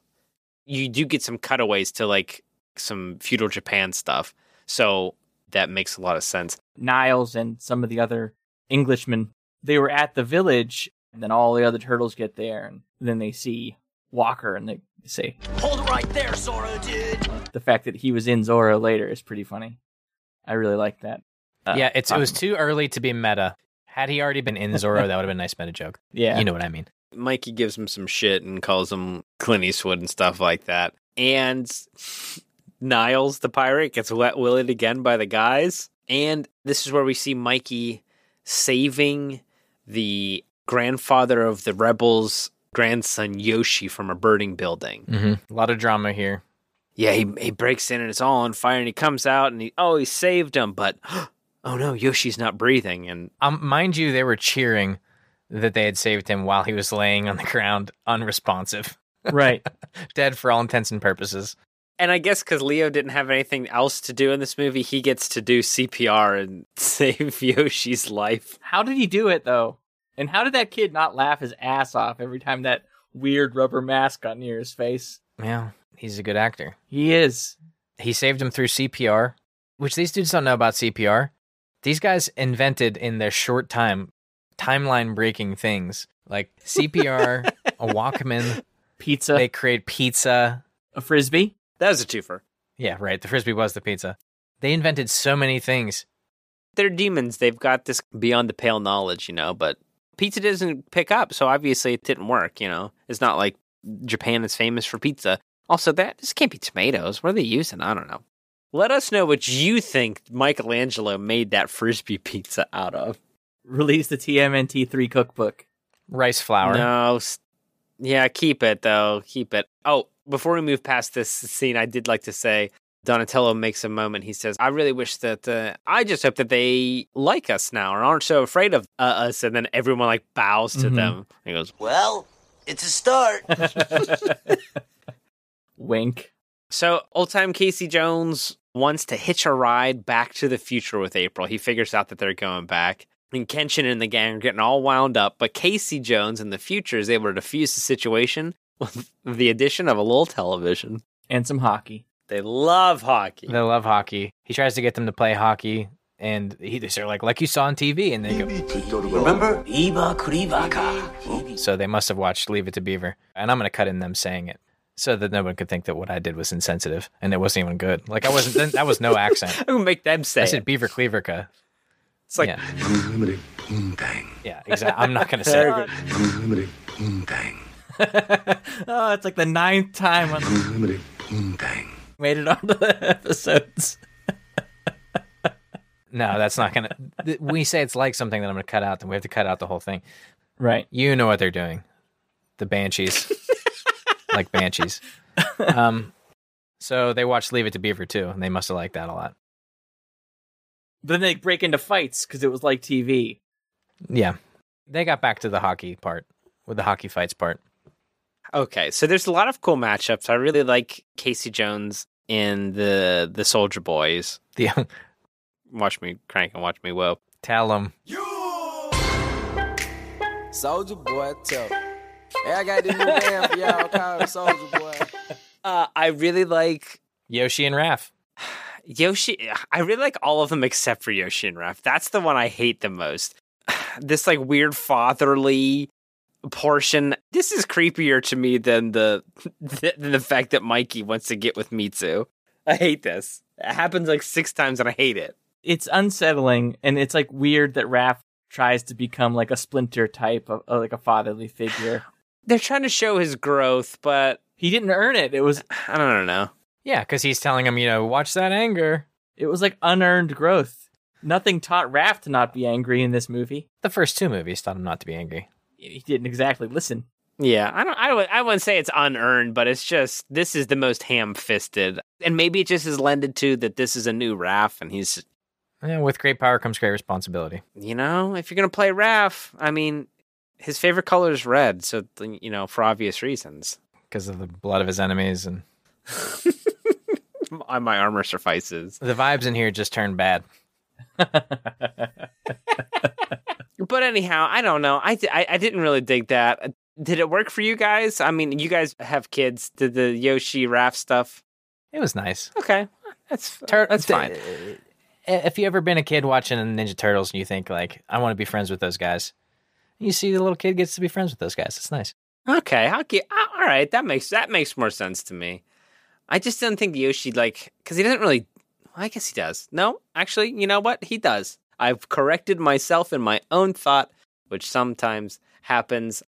You do get some cutaways to, like, some feudal Japan stuff, so that makes a lot of sense. Niles and some of the other Englishmen, they were at the village, and then all the other turtles get there, and then they see Walker, and they say, "Hold it right there, Zoro, dude." The fact that he was in Zoro later is pretty funny. I really like that. Yeah, it was too early to be meta. Had he already been in Zoro, that would have been a nice meta joke. Yeah. You know what I mean. Mikey gives him some shit and calls him Clint Eastwood and stuff like that. And Niles, the pirate, gets wet-willied again by the guys. And this is where we see Mikey saving the grandfather of the rebels' grandson, Yoshi, from a burning building. Mm-hmm. A lot of drama here. Yeah, he breaks in and it's all on fire, and he comes out and he saved him, but oh no, Yoshi's not breathing. And mind you, they were cheering that they had saved him while he was laying on the ground unresponsive. Right. Dead for all intents and purposes. And I guess because Leo didn't have anything else to do in this movie, he gets to do CPR and save Yoshi's life. How did he do it, though? And how did that kid not laugh his ass off every time that weird rubber mask got near his face? Yeah, he's a good actor. He is. He saved him through CPR, which these dudes don't know about CPR. These guys invented in their short time, timeline-breaking things. Like CPR, a Walkman. Pizza. They create pizza. A Frisbee. That was a twofer. Yeah, right. The Frisbee was the pizza. They invented so many things. They're demons. They've got this beyond the pale knowledge, but pizza doesn't pick up, so obviously it didn't work, It's not like Japan is famous for pizza. Also, this can't be tomatoes. What are they using? I don't know. Let us know what you think Michelangelo made that Frisbee pizza out of. Release the TMNT3 cookbook. Rice flour. No. Yeah, keep it, though. Keep it. Oh, before we move past this scene, I did like to say, Donatello makes a moment. He says, I really wish that, I just hope that they like us now and aren't so afraid of us. And then everyone, bows to them. And he goes, well, it's a start. Wink. So, old-time Casey Jones wants to hitch a ride back to the future with April. He figures out that they're going back. And Kenshin and the gang are getting all wound up, but Casey Jones in the future is able to defuse the situation with the addition of a little television. And some hockey. They love hockey. They love hockey. He tries to get them to play hockey, and they're like you saw on TV, and they go, remember? So they must have watched Leave It to Beaver, and I'm going to cut in them saying it so that no one could think that what I did was insensitive, and it wasn't even good. Like, I wasn't, that was no accent. I'm going to make them say it. I said Beaver Cleaverka. It's like, yeah. Yeah, exactly. I'm not going to say it. Oh, it's like the ninth time. Made it onto the episodes. No, that's not going to. We say it's like something that I'm going to cut out, then we have to cut out the whole thing. Right. You know what they're doing. The Banshees. Like Banshees. So they watched Leave It to Beaver, too, and they must have liked that a lot. But then they break into fights because it was like TV. Yeah. They got back to the hockey part, with the hockey fights part. Okay, so there's a lot of cool matchups. I really like Casey Jones and the Soldier Boys. Yeah. Watch me crank and watch me whoop. Tell them. Soldier Boy, tell. Hey, I got this new man for y'all called Soldier Boy. I really like Yoshi and Raph. Yoshi, I really like all of them except for Yoshi and Raph. That's the one I hate the most. This weird fatherly portion. This is creepier to me than the fact that Mikey wants to get with Mitsu. I hate this. It happens 6 times and I hate it. It's unsettling, and it's weird that Raph tries to become a Splinter type of a fatherly figure. They're trying to show his growth, but he didn't earn it. It was, I don't know. Yeah, because he's telling him, watch that anger. It was unearned growth. Nothing taught Raph to not be angry in this movie. The first 2 movies taught him not to be angry. He didn't exactly listen. Yeah, I wouldn't say it's unearned, but it's just, this is the most ham-fisted. And maybe it just is lended to that this is a new Raph, and he's... Yeah, with great power comes great responsibility. If you're going to play Raph, his favorite color is red, so, for obvious reasons. Because of the blood of his enemies and... My armor suffices. The vibes in here just turned bad. But anyhow, I don't know. I didn't really dig that. Did it work for you guys? You guys have kids. Did the Yoshi Raph stuff? It was nice. Okay, that's fine. If you ever been a kid watching Ninja Turtles and you think I want to be friends with those guys, you see the little kid gets to be friends with those guys. It's nice. Okay, all right, that makes more sense to me. I just didn't think Yoshi, like, because he doesn't really. Well, I guess he does. No, actually, you know what? He does. I've corrected myself in my own thought, which sometimes happens.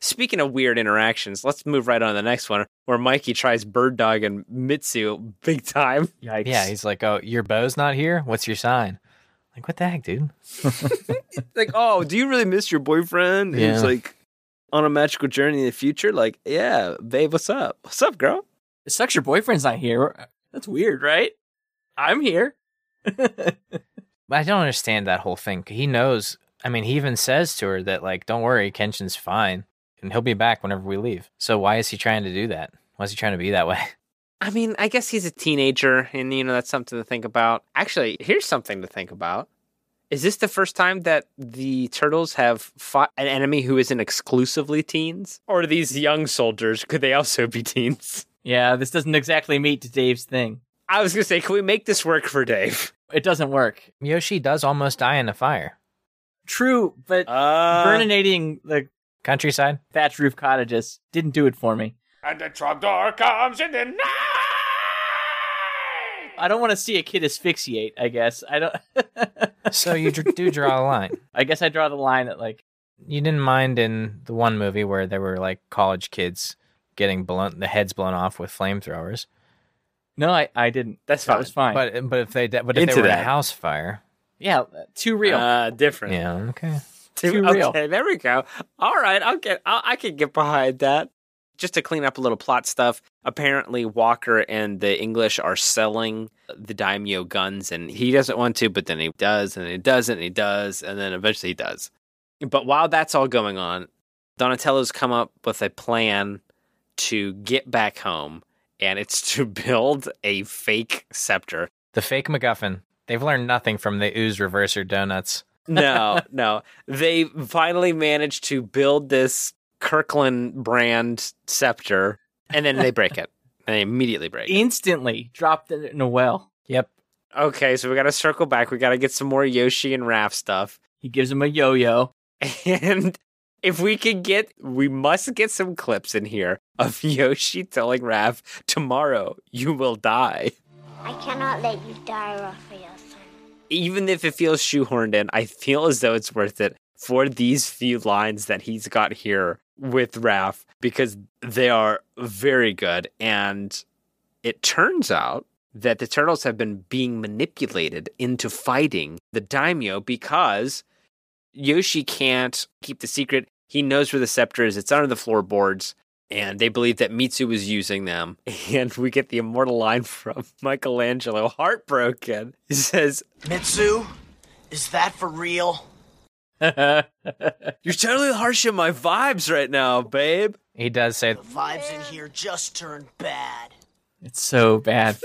Speaking of weird interactions, let's move right on to the next one, where Mikey tries bird dog and Mitsu big time. Yikes. Yeah, he's like, oh, your bow's not here? What's your sign? Like, what the heck, dude? Like, oh, do you really miss your boyfriend? Yeah. Who's like on a magical journey in the future? Like, yeah, babe, what's up? What's up, girl? It sucks your boyfriend's not here. That's weird, right? I'm here. But I don't understand that whole thing. He knows. I mean, he even says to her that, like, don't worry, Kenshin's fine, and he'll be back whenever we leave. So why is he trying to do that? Why is he trying to be that way? I mean, I guess he's a teenager, and, you know, that's something to think about. Actually, here's something to think about. Is this the first time that the Turtles have fought an enemy who isn't exclusively teens? Or these young soldiers, could they also be teens? Yeah, this doesn't exactly meet Dave's thing. I was going to say, can we make this work for Dave? It doesn't work. Yoshi does almost die in a fire. True, but burninating the countryside, thatch roof cottages didn't do it for me. And the trapdoor comes in the night! I don't want to see a kid asphyxiate, I guess. I don't. So you do draw a line. I guess I draw the line at, like... You didn't mind in the one movie where there were, like, college kids getting the heads blown off with flamethrowers. No, I didn't. That's fine. That was fine. But if they were in a house fire... Yeah, too real. Different. Yeah, okay. Too real. Okay, there we go. All right, I can get behind that. Just to clean up a little plot stuff, apparently Walker and the English are selling the daimyo guns, and he doesn't want to, but then he does, and he doesn't, and he does, and then eventually he does. But while that's all going on, Donatello's come up with a plan to get back home, and it's to build a fake scepter. The fake MacGuffin. They've learned nothing from the ooze reverser donuts. No. They finally managed to build this Kirkland brand scepter, and then they break it. They immediately break it. Instantly dropped it in a well. Yep. Okay, so we got to circle back. We got to get some more Yoshi and Raph stuff. He gives him a yo-yo. And if we must get some clips in here of Yoshi telling Raph, tomorrow you will die. I cannot let you die, Raphael. Even if it feels shoehorned in, I feel as though it's worth it for these few lines that he's got here with Raph, because they are very good. And it turns out that the Turtles have been being manipulated into fighting the daimyo because Yoshi can't keep the secret. He knows where the scepter is. It's under the floorboards. And they believe that Mitsu was using them. And we get the immortal line from Michelangelo, heartbroken. He says, Mitsu, is that for real? You're totally harshing my vibes right now, babe. He does say, the vibes in here just turned bad. It's so bad.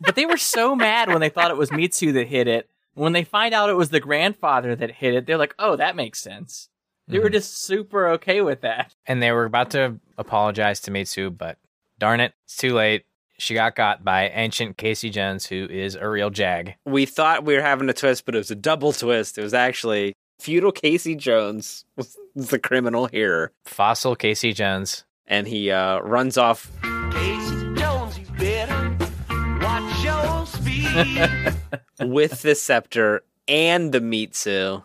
But they were so mad when they thought it was Mitsu that hit it. When they find out it was the grandfather that hit it, they're like, oh, that makes sense. They were just super okay with that. And they were about to apologize to Mitsu, but darn it, it's too late. She got by ancient Casey Jones, who is a real jag. We thought we were having a twist, but it was a double twist. It was actually feudal Casey Jones was the criminal here. Fossil Casey Jones. And he runs off. Casey Jones, you better watch your speed. With the scepter and the Mitsu.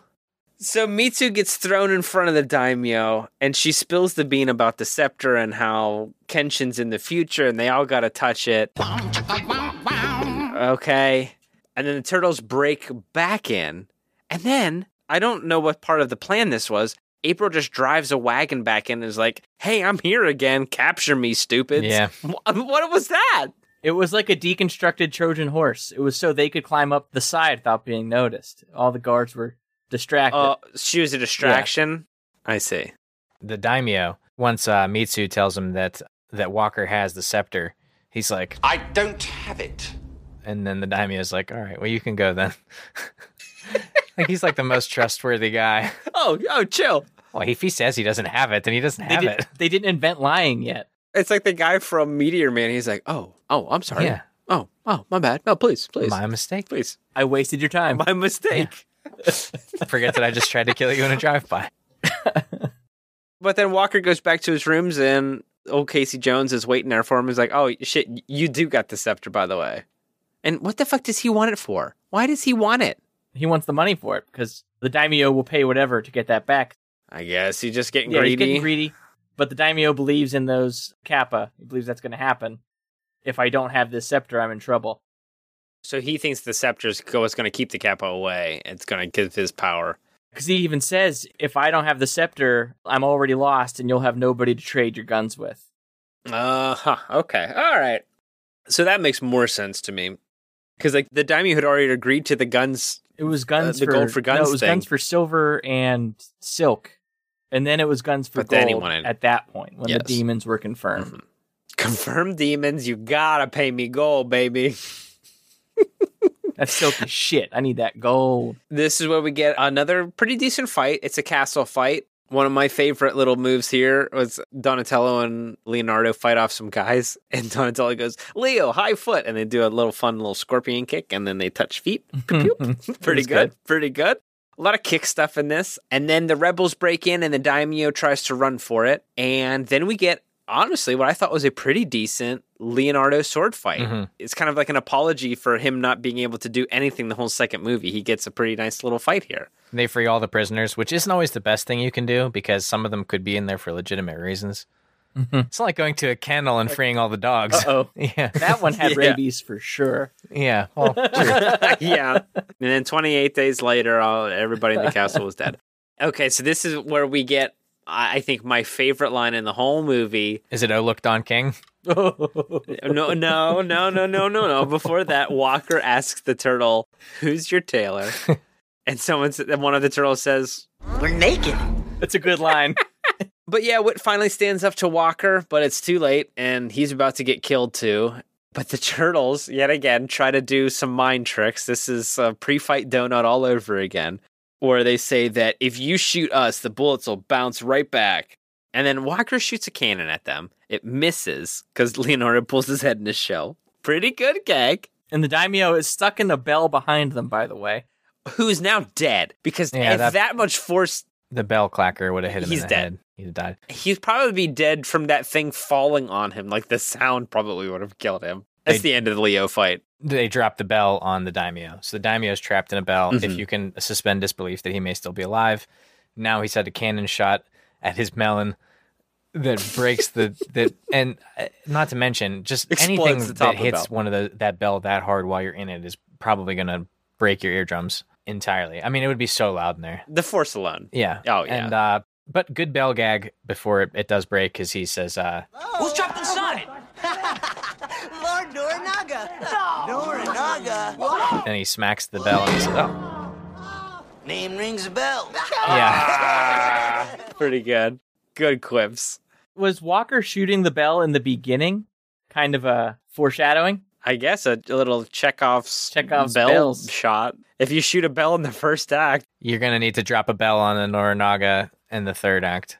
So Mitsu gets thrown in front of the daimyo, and she spills the bean about the scepter and how Kenshin's in the future, and they all gotta touch it. Okay. And then the Turtles break back in. And then, I don't know what part of the plan this was, April just drives a wagon back in and is like, hey, I'm here again, capture me, stupids. Yeah. What was that? It was like a deconstructed Trojan horse. It was so they could climb up the side without being noticed. All the guards were... distracted. Oh, she was a distraction? Yeah. I see. The daimyo, once Mitsu tells him that Walker has the scepter, he's like, I don't have it. And then the daimyo's like, all right, well, you can go then. Like, he's like the most trustworthy guy. Oh, chill. Well, if he says he doesn't have it, then he doesn't have it. They didn't invent lying yet. It's like the guy from Meteor Man. He's like, oh, I'm sorry. Yeah. Oh, my bad. No, please. My mistake. Please. I wasted your time. My mistake. Yeah. Forget that I just tried to kill you in a drive-by. But then Walker goes back to his rooms and old Casey Jones is waiting there for him. He's like, oh, shit, you do got the scepter, by the way. And what the fuck does he want it for? Why does he want it? He wants the money for it because the daimyo will pay whatever to get that back. I guess he's just getting greedy. He's getting greedy. But the daimyo believes in those kappa. He believes that's going to happen. If I don't have this scepter, I'm in trouble. So he thinks the scepter is going to keep the kappa away. It's going to give his power. Because he even says, if I don't have the scepter, I'm already lost and you'll have nobody to trade your guns with. Okay. All right. So that makes more sense to me. Because like the daimyo had already agreed to the guns. It was guns for gold for guns. No, it was guns for silver and silk. And then it was guns for gold at that point when the demons were confirmed. Mm-hmm. Confirmed demons, you gotta pay me gold, baby. That's silky shit. I need that gold. This is where we get another pretty decent fight. It's a castle fight. One of my favorite little moves here was Donatello and Leonardo fight off some guys. And Donatello goes, Leo, high foot. And they do a little fun little scorpion kick. And then they touch feet. Pretty good. A lot of kick stuff in this. And then the rebels break in and the daimyo tries to run for it. And then we get, honestly, what I thought was a pretty decent Leonardo sword fight. Mm-hmm. It's kind of like an apology for him not being able to do anything the whole second movie. He gets a pretty nice little fight here. They free all the prisoners, which isn't always the best thing you can do because some of them could be in there for legitimate reasons. Mm-hmm. It's not like going to a kennel and freeing all the dogs. Uh-oh. Yeah. That one had rabies for sure. Yeah. Well, yeah. And then 28 days later, everybody in the castle was dead. Okay, so this is where we get I think my favorite line in the whole movie is it. Oh, look, Don King. No. Before that, Walker asks the turtle, "Who's your tailor?" And one of the turtles says, "We're naked." That's a good line. But yeah, Wit finally stands up to Walker, but it's too late, and he's about to get killed too. But the turtles yet again try to do some mind tricks. This is a pre-fight donut all over again. Where they say that if you shoot us, the bullets will bounce right back. And then Walker shoots a cannon at them. It misses because Leonardo pulls his head in his shell. Pretty good gag. And the daimyo is stuck in the bell behind them, by the way. Who's now dead because if that much force... The bell clacker would have hit him in the head. He'd have died. He'd probably be dead from that thing falling on him. Like the sound probably would have killed him. That's the end of the Leo fight. They drop the bell on the daimyo. So the daimyo is trapped in a bell. Mm-hmm. If you can suspend disbelief that he may still be alive. Now he's had a cannon shot at his melon that breaks and not to mention just anything that hits one of that bell that hard while you're in it is probably going to break your eardrums entirely. I mean, it would be so loud in there. The force alone. Yeah. Oh, yeah. And, but good bell gag before it does break because he says, who's trapped inside? Lord Norinaga. Norinaga. What? And he smacks the bell and he says, oh. Name rings a bell. Yeah. Pretty good. Good quips. Was Walker shooting the bell in the beginning? Kind of a foreshadowing? I guess a little Chekhov's bell shot. If you shoot a bell in the first act, you're going to need to drop a bell on a Norinaga in the third act.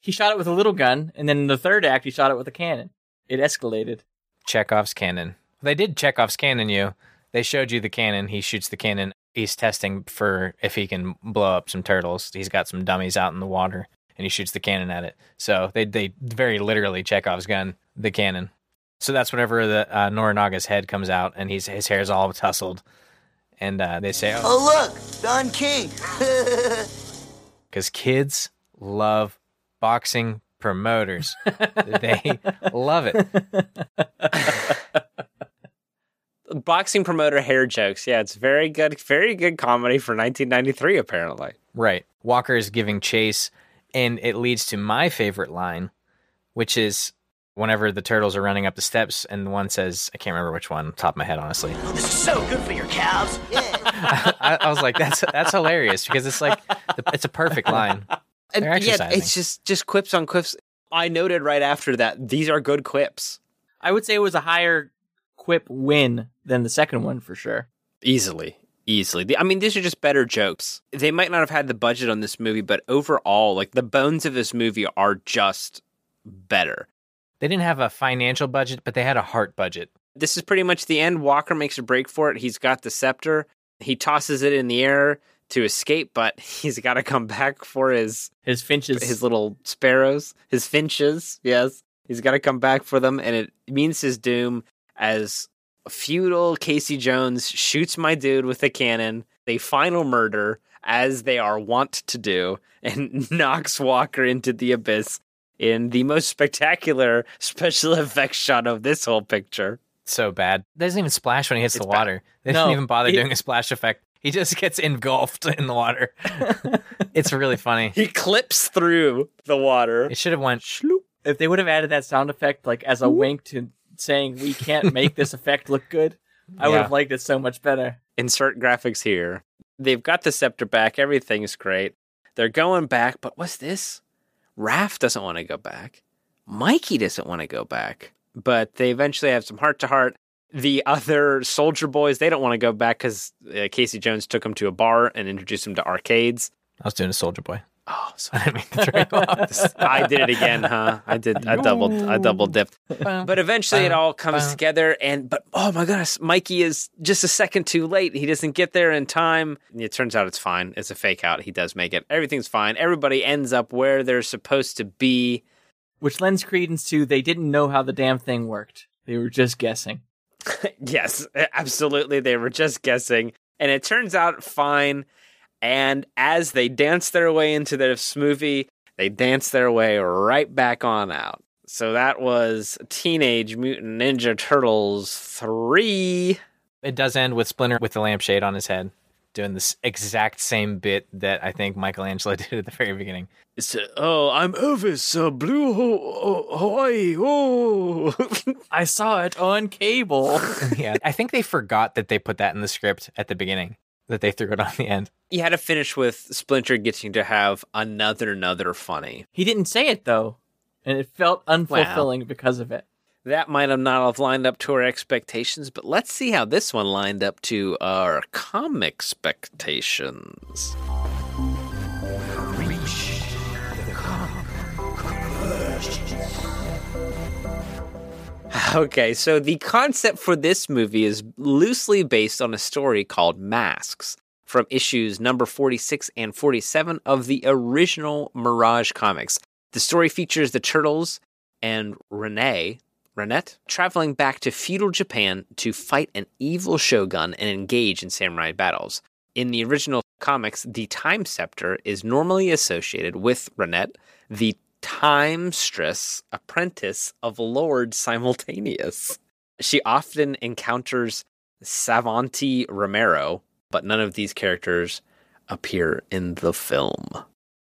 He shot it with a little gun, and then in the third act, he shot it with a cannon. It escalated. Chekhov's cannon. They did Chekhov's cannon you. They showed you the cannon. He shoots the cannon. He's testing for if he can blow up some turtles. He's got some dummies out in the water, and he shoots the cannon at it. So they very literally Chekhov's gun, the cannon. So that's whenever the Norinaga's head comes out, and his hair's all tousled. And they say, oh, look, Don King. Because kids love boxing promoters. They love it. Boxing promoter hair jokes. Yeah, it's very good. Very good comedy for 1993, apparently. Right. Walker is giving chase, and it leads to my favorite line, which is whenever the turtles are running up the steps, and one says, I can't remember which one, top of my head, honestly. This is so good for your calves. Yeah. I was like, that's hilarious, because it's like, it's a perfect line. And yeah, it's just quips on quips. I noted right after that, these are good quips. I would say it was a higher quip win than the second one for sure. Easily. I mean, these are just better jokes. They might not have had the budget on this movie, but overall, like the bones of this movie are just better. They didn't have a financial budget, but they had a heart budget. This is pretty much the end. Walker makes a break for it. He's got the scepter. He tosses it in the air. to escape, but he's got to come back for his finches, his little sparrows, his finches. Yes, he's got to come back for them, and it means his doom as feudal Casey Jones shoots my dude with a cannon. They final murder, as they are wont to do, and knocks Walker into the abyss in the most spectacular special effects shot of this whole picture. So bad. It doesn't even splash when he hits the water. They didn't even bother doing a splash effect. He just gets engulfed in the water. It's really funny. He clips through the water. It should have went shloop. If they would have added that sound effect, like as a wink to saying we can't make this effect look good, I would have liked it so much better. Insert graphics here. They've got the scepter back. Everything's great. They're going back, but what's this? Raph doesn't want to go back. Mikey doesn't want to go back. But they eventually have some heart-to-heart. The other soldier boys, they don't want to go back because Casey Jones took them to a bar and introduced them to arcades. I was doing a soldier boy. Oh, sorry. I didn't mean to drink off this. I did it again, huh? I double dipped. But eventually it all comes together, but oh my gosh, Mikey is just a second too late. He doesn't get there in time. And it turns out it's fine. It's a fake out. He does make it. Everything's fine. Everybody ends up where they're supposed to be. Which lends credence to they didn't know how the damn thing worked. They were just guessing. Yes, absolutely. They were just guessing. And it turns out fine. And as they dance their way into their smoothie, they dance their way right back on out. So that was Teenage Mutant Ninja Turtles 3. It does end with Splinter with the lampshade on his head, doing this exact same bit that I think Michelangelo did at the very beginning. It's I'm Elvis, Blue Hawaii, oh. I saw it on cable. Yeah, I think they forgot that they put that in the script at the beginning, that they threw it on the end. You had to finish with Splinter getting to have another funny. He didn't say it, though, and it felt unfulfilling because of it. That might have not have lined up to our expectations, but let's see how this one lined up to our comic expectations. Reach the comic. Okay, so the concept for this movie is loosely based on a story called Masks from issues number 46 and 47 of the original Mirage Comics. The story features the Turtles and Renette traveling back to feudal Japan to fight an evil shogun and engage in samurai battles. In the original comics, the Time Scepter is normally associated with Renette, the Timestress, apprentice of Lord Simultaneous. She often encounters Savanti Romero, but none of these characters appear in the film.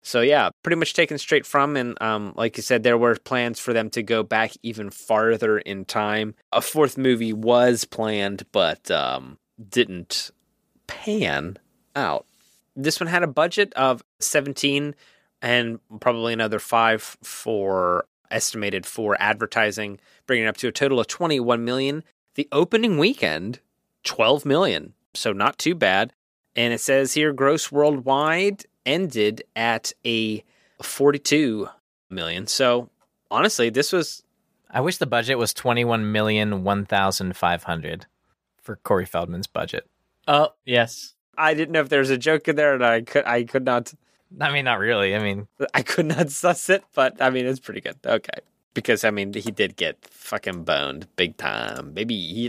So yeah, pretty much taken straight from, and like you said, there were plans for them to go back even farther in time. A fourth movie was planned, but didn't pan out. This one had a budget of 17 and probably another 5 for advertising, bringing it up to a total of 21 million. The opening weekend, 12 million, so not too bad. And it says here, gross worldwide ended at a 42 million. So honestly, this was... I wish the budget was 21,1,500 for Corey Feldman's budget. Oh, yes. I didn't know if there was a joke in there, and I could not... I mean, not really. I mean... I could not suss it, but I mean, it's pretty good. Okay. Because, I mean, he did get fucking boned big time. Maybe he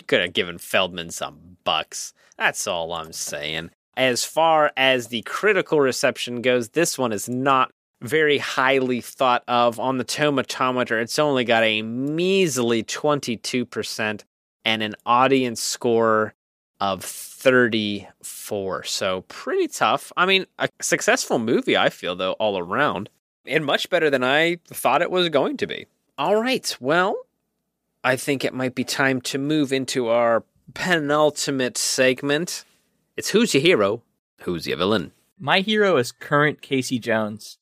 could have given Feldman some bucks. That's all I'm saying. As far as the critical reception goes, this one is not very highly thought of. On the Tomatometer, it's only got a measly 22% and an audience score of 34. So pretty tough. I mean, a successful movie, I feel, though, all around. And much better than I thought it was going to be. All right, well, I think it might be time to move into our penultimate segment. It's who's your hero, who's your villain? My hero is current Casey Jones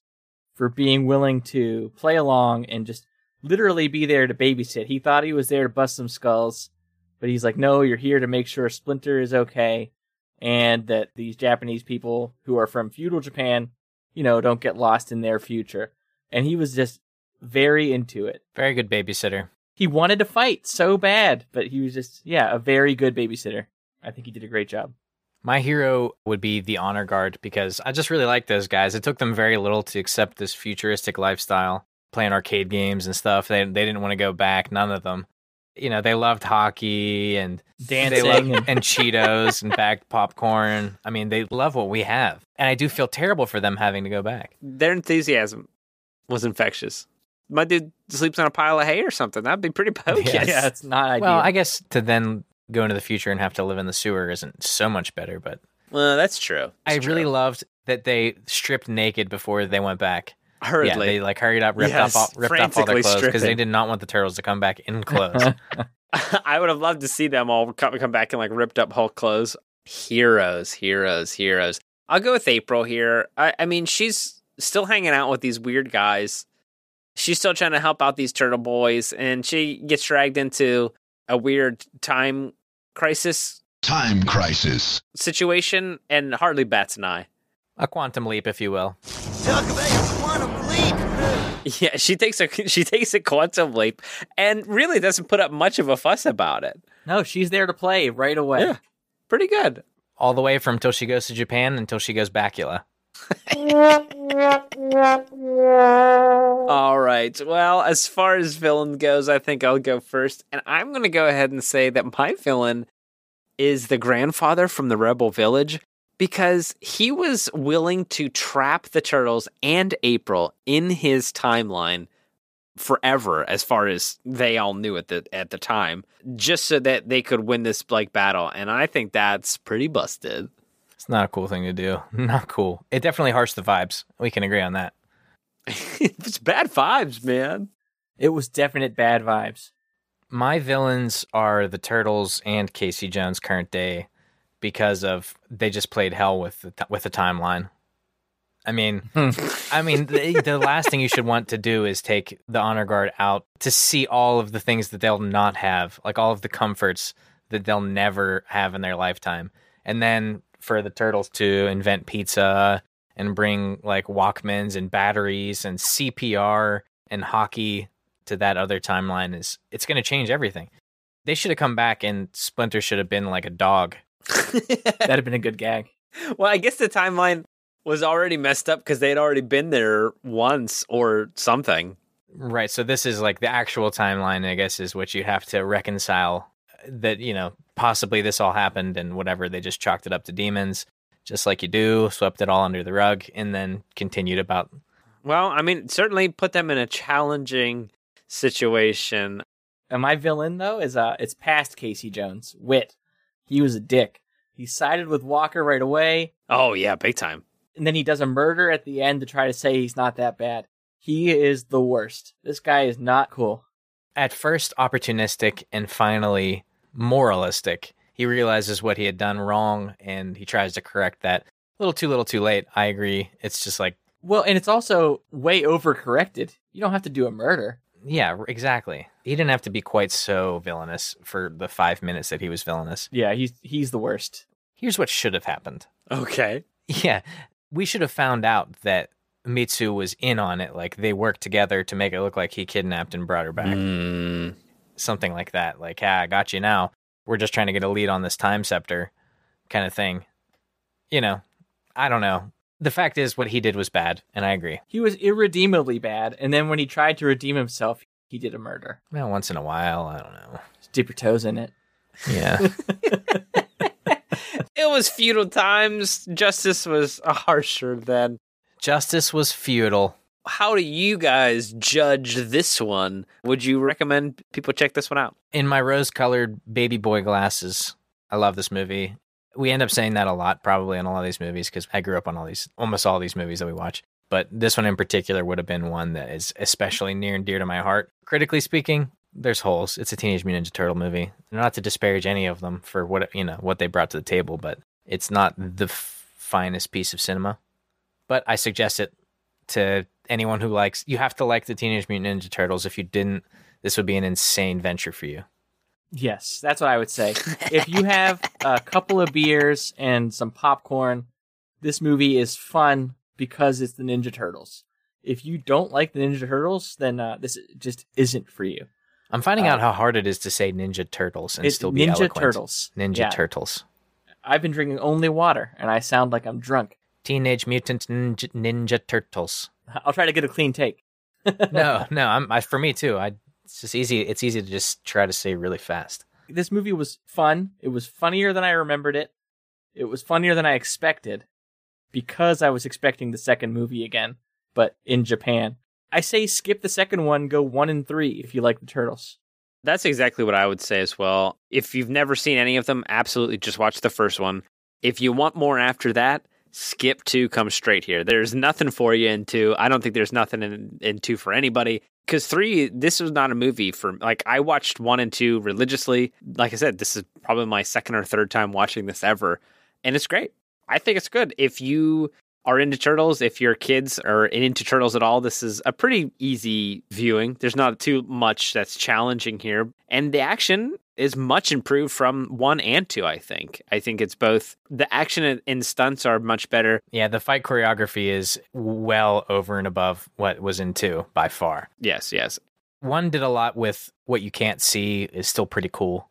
for being willing to play along and just literally be there to babysit. He thought he was there to bust some skulls, but he's like, no, you're here to make sure Splinter is okay and that these Japanese people who are from feudal Japan, you know, don't get lost in their future. And he was just very into it. Very good babysitter. He wanted to fight so bad, but he was just, a very good babysitter. I think he did a great job. My hero would be the Honor Guard because I just really like those guys. It took them very little to accept this futuristic lifestyle, playing arcade games and stuff. They didn't want to go back, none of them. You know, they loved hockey and dancing, and Cheetos and bagged popcorn. I mean, they love what we have. And I do feel terrible for them having to go back. Their enthusiasm was infectious. My dude sleeps on a pile of hay or something. That'd be pretty pokey. Yes. Yeah, it's not ideal. Well, I guess to then go into the future and have to live in the sewer isn't so much better, but... Well, that's true. I really loved that they stripped naked before they went back. Hurriedly. Yeah, they hurried up, ripped off all their clothes because they did not want the turtles to come back in clothes. I would have loved to see them all come back in ripped up Hulk clothes. Heroes. I'll go with April here. I mean, she's still hanging out with these weird guys. She's still trying to help out these turtle boys, and she gets dragged into a weird time crisis. Situation, and hardly bats an eye. A quantum leap, if you will. Talk about your quantum leap. Yeah, she takes a quantum leap and really doesn't put up much of a fuss about it. No, she's there to play right away. Yeah, pretty good. All the way from till she goes to Japan until she goes Bacula. All right. Well, as far as villain goes, I think I'll go first. And I'm going to go ahead and say that my villain is the grandfather from the Rebel Village. Because he was willing to trap the turtles and April in his timeline forever, as far as they all knew at the time, just so that they could win this battle. And I think that's pretty busted. It's not a cool thing to do. Not cool. It definitely harshed the vibes. We can agree on that. It's bad vibes, man. It was definite bad vibes. My villains are the turtles and Casey Jones current day. Because of they just played hell with the timeline. I mean, the last thing you should want to do is take the Honor Guard out to see all of the things that they'll not have, all of the comforts that they'll never have in their lifetime. And then for the turtles to invent pizza and bring Walkmans and batteries and CPR and hockey to that other timeline it's going to change everything. They should have come back and Splinter should have been like a dog. That'd have been a good gag. Well, I guess the timeline was already messed up because they'd already been there once or something. Right. So this is the actual timeline, I guess, is what you have to reconcile that, possibly this all happened and whatever. They just chalked it up to demons, just like you do, swept it all under the rug and then continued about. Well, I mean, certainly put them in a challenging situation. And my villain, though, is it's past Casey Jones, Wit. He was a dick. He sided with Walker right away. Oh, yeah, big time. And then he does a murder at the end to try to say he's not that bad. He is the worst. This guy is not cool. At first, opportunistic and finally moralistic. He realizes what he had done wrong and he tries to correct that. A little too late. I agree. It's just Well, and it's also way overcorrected. You don't have to do a murder. Yeah, exactly. He didn't have to be quite so villainous for the 5 minutes that he was villainous. Yeah, he's the worst. Here's what should have happened. Okay. Yeah, we should have found out that Mitsu was in on it. They worked together to make it look like he kidnapped and brought her back. Mm. Something like that. I got you now. We're just trying to get a lead on this time scepter kind of thing. I don't know. The fact is, what he did was bad, and I agree. He was irredeemably bad, and then when he tried to redeem himself, he did a murder. Well, once in a while, I don't know. Just dip your toes in it. Yeah. It was feudal times. Justice was harsher then. Justice was feudal. How do you guys judge this one? Would you recommend people check this one out? In my rose-colored baby boy glasses, I love this movie. We end up saying that a lot, probably, in a lot of these movies, because I grew up on almost all these movies that we watch. But this one in particular would have been one that is especially near and dear to my heart. Critically speaking, there's holes. It's a Teenage Mutant Ninja Turtle movie. Not to disparage any of them for what they brought to the table, but it's not the finest piece of cinema. But I suggest it to anyone who likes... You have to like the Teenage Mutant Ninja Turtles. If you didn't, this would be an insane venture for you. Yes, that's what I would say. If you have a couple of beers and some popcorn, this movie is fun because it's the Ninja Turtles. If you don't like the Ninja Turtles, then this just isn't for you. I'm finding out how hard it is to say Ninja Turtles and still be eloquent. Ninja Turtles. I've been drinking only water, and I sound like I'm drunk. Teenage Mutant Ninja Turtles. I'll try to get a clean take. No, for me too. It's just easy. It's easy to just try to say really fast. This movie was fun. It was funnier than I remembered it. It was funnier than I expected because I was expecting the second movie again, but in Japan. I say skip the second one, go 1 and 3 if you like the Turtles. That's exactly what I would say as well. If you've never seen any of them, absolutely just watch the first one. If you want more after that, skip 2, come straight here. There's nothing for you in 2. I don't think there's nothing in 2 for anybody. Because 3, this was not a movie for... Like, I watched 1 and 2 religiously. Like I said, this is probably my second or third time watching this ever. And it's great. I think it's good. If you are into Turtles, if your kids are into Turtles at all, this is a pretty easy viewing. There's not too much that's challenging here. And the action is much improved from 1 and 2, I think. I think it's both. The action and stunts are much better. Yeah, the fight choreography is well over and above what was in 2 by far. Yes, yes. 1 did a lot with what you can't see is still pretty cool.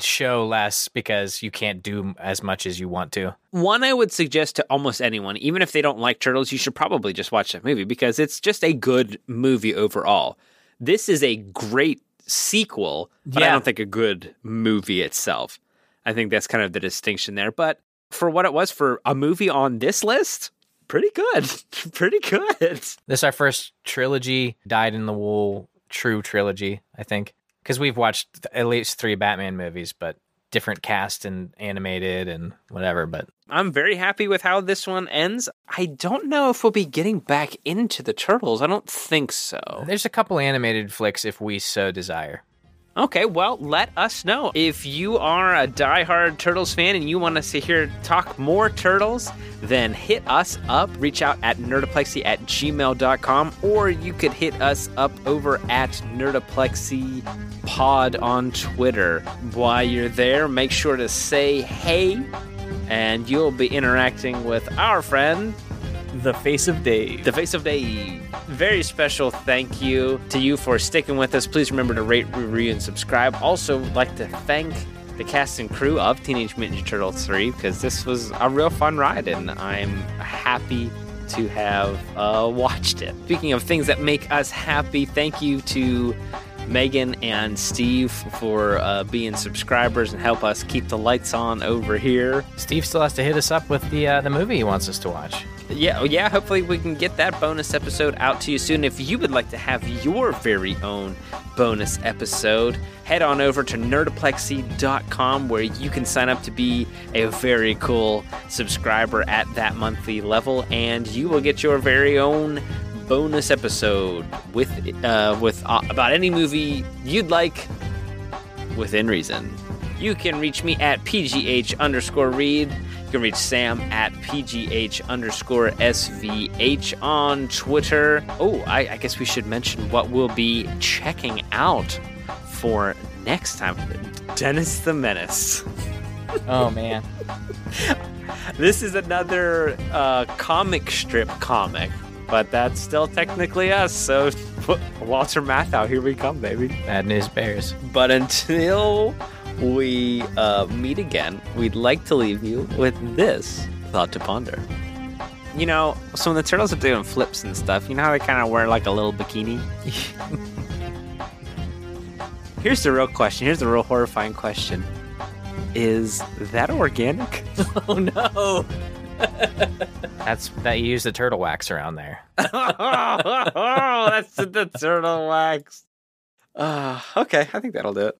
Show less because you can't do as much as you want to. 1, I would suggest to almost anyone, even if they don't like Turtles, you should probably just watch that movie because it's just a good movie overall. This is a great sequel, but I don't think a good movie itself. I think that's kind of the distinction there. But for what it was for a movie on this list, pretty good. Pretty good. This our first trilogy, dyed-in-the-wool, true trilogy, I think. Because we've watched at least 3 Batman movies, but different cast and animated and whatever. But I'm very happy with how this one ends. I don't know if we'll be getting back into the Turtles. I don't think so. There's a couple animated flicks if we so desire. Okay, well, let us know. If you are a diehard Turtles fan and you want us to hear talk more Turtles, then hit us up. Reach out at nerdoplexy@gmail.com, or you could hit us up over at nerdoplexypod on Twitter. While you're there, make sure to say hey, and you'll be interacting with our friend... The Face of Dave. The Face of Dave. Very special thank you to you for sticking with us. Please remember to rate, review, and subscribe. Also, I'd like to thank the cast and crew of Teenage Mutant Ninja Turtles 3 because this was a real fun ride, and I'm happy to have watched it. Speaking of things that make us happy, thank you to Megan and Steve for being subscribers and help us keep the lights on over here. Steve still has to hit us up with the movie he wants us to watch. Yeah, hopefully we can get that bonus episode out to you soon. If you would like to have your very own bonus episode, head on over to nerdoplexy.com where you can sign up to be a very cool subscriber at that monthly level, and you will get your very own bonus episode with about any movie you'd like within reason. You can reach me at pgh_read. You can reach Sam at pgh_svh on Twitter. Oh, I guess we should mention what we'll be checking out for next time. Dennis the Menace. Oh, man. This is another comic strip comic, but that's still technically us. So Walter Matthau, here we come, baby. Bad news bears. But until... we meet again, we'd like to leave you with this thought to ponder. You know, so when the Turtles are doing flips and stuff, you know how they kind of wear like a little bikini? Here's the real question. Here's the real horrifying question. Is that organic? Oh, no. That you use the turtle wax around there. That's the turtle wax. Okay, I think that'll do it.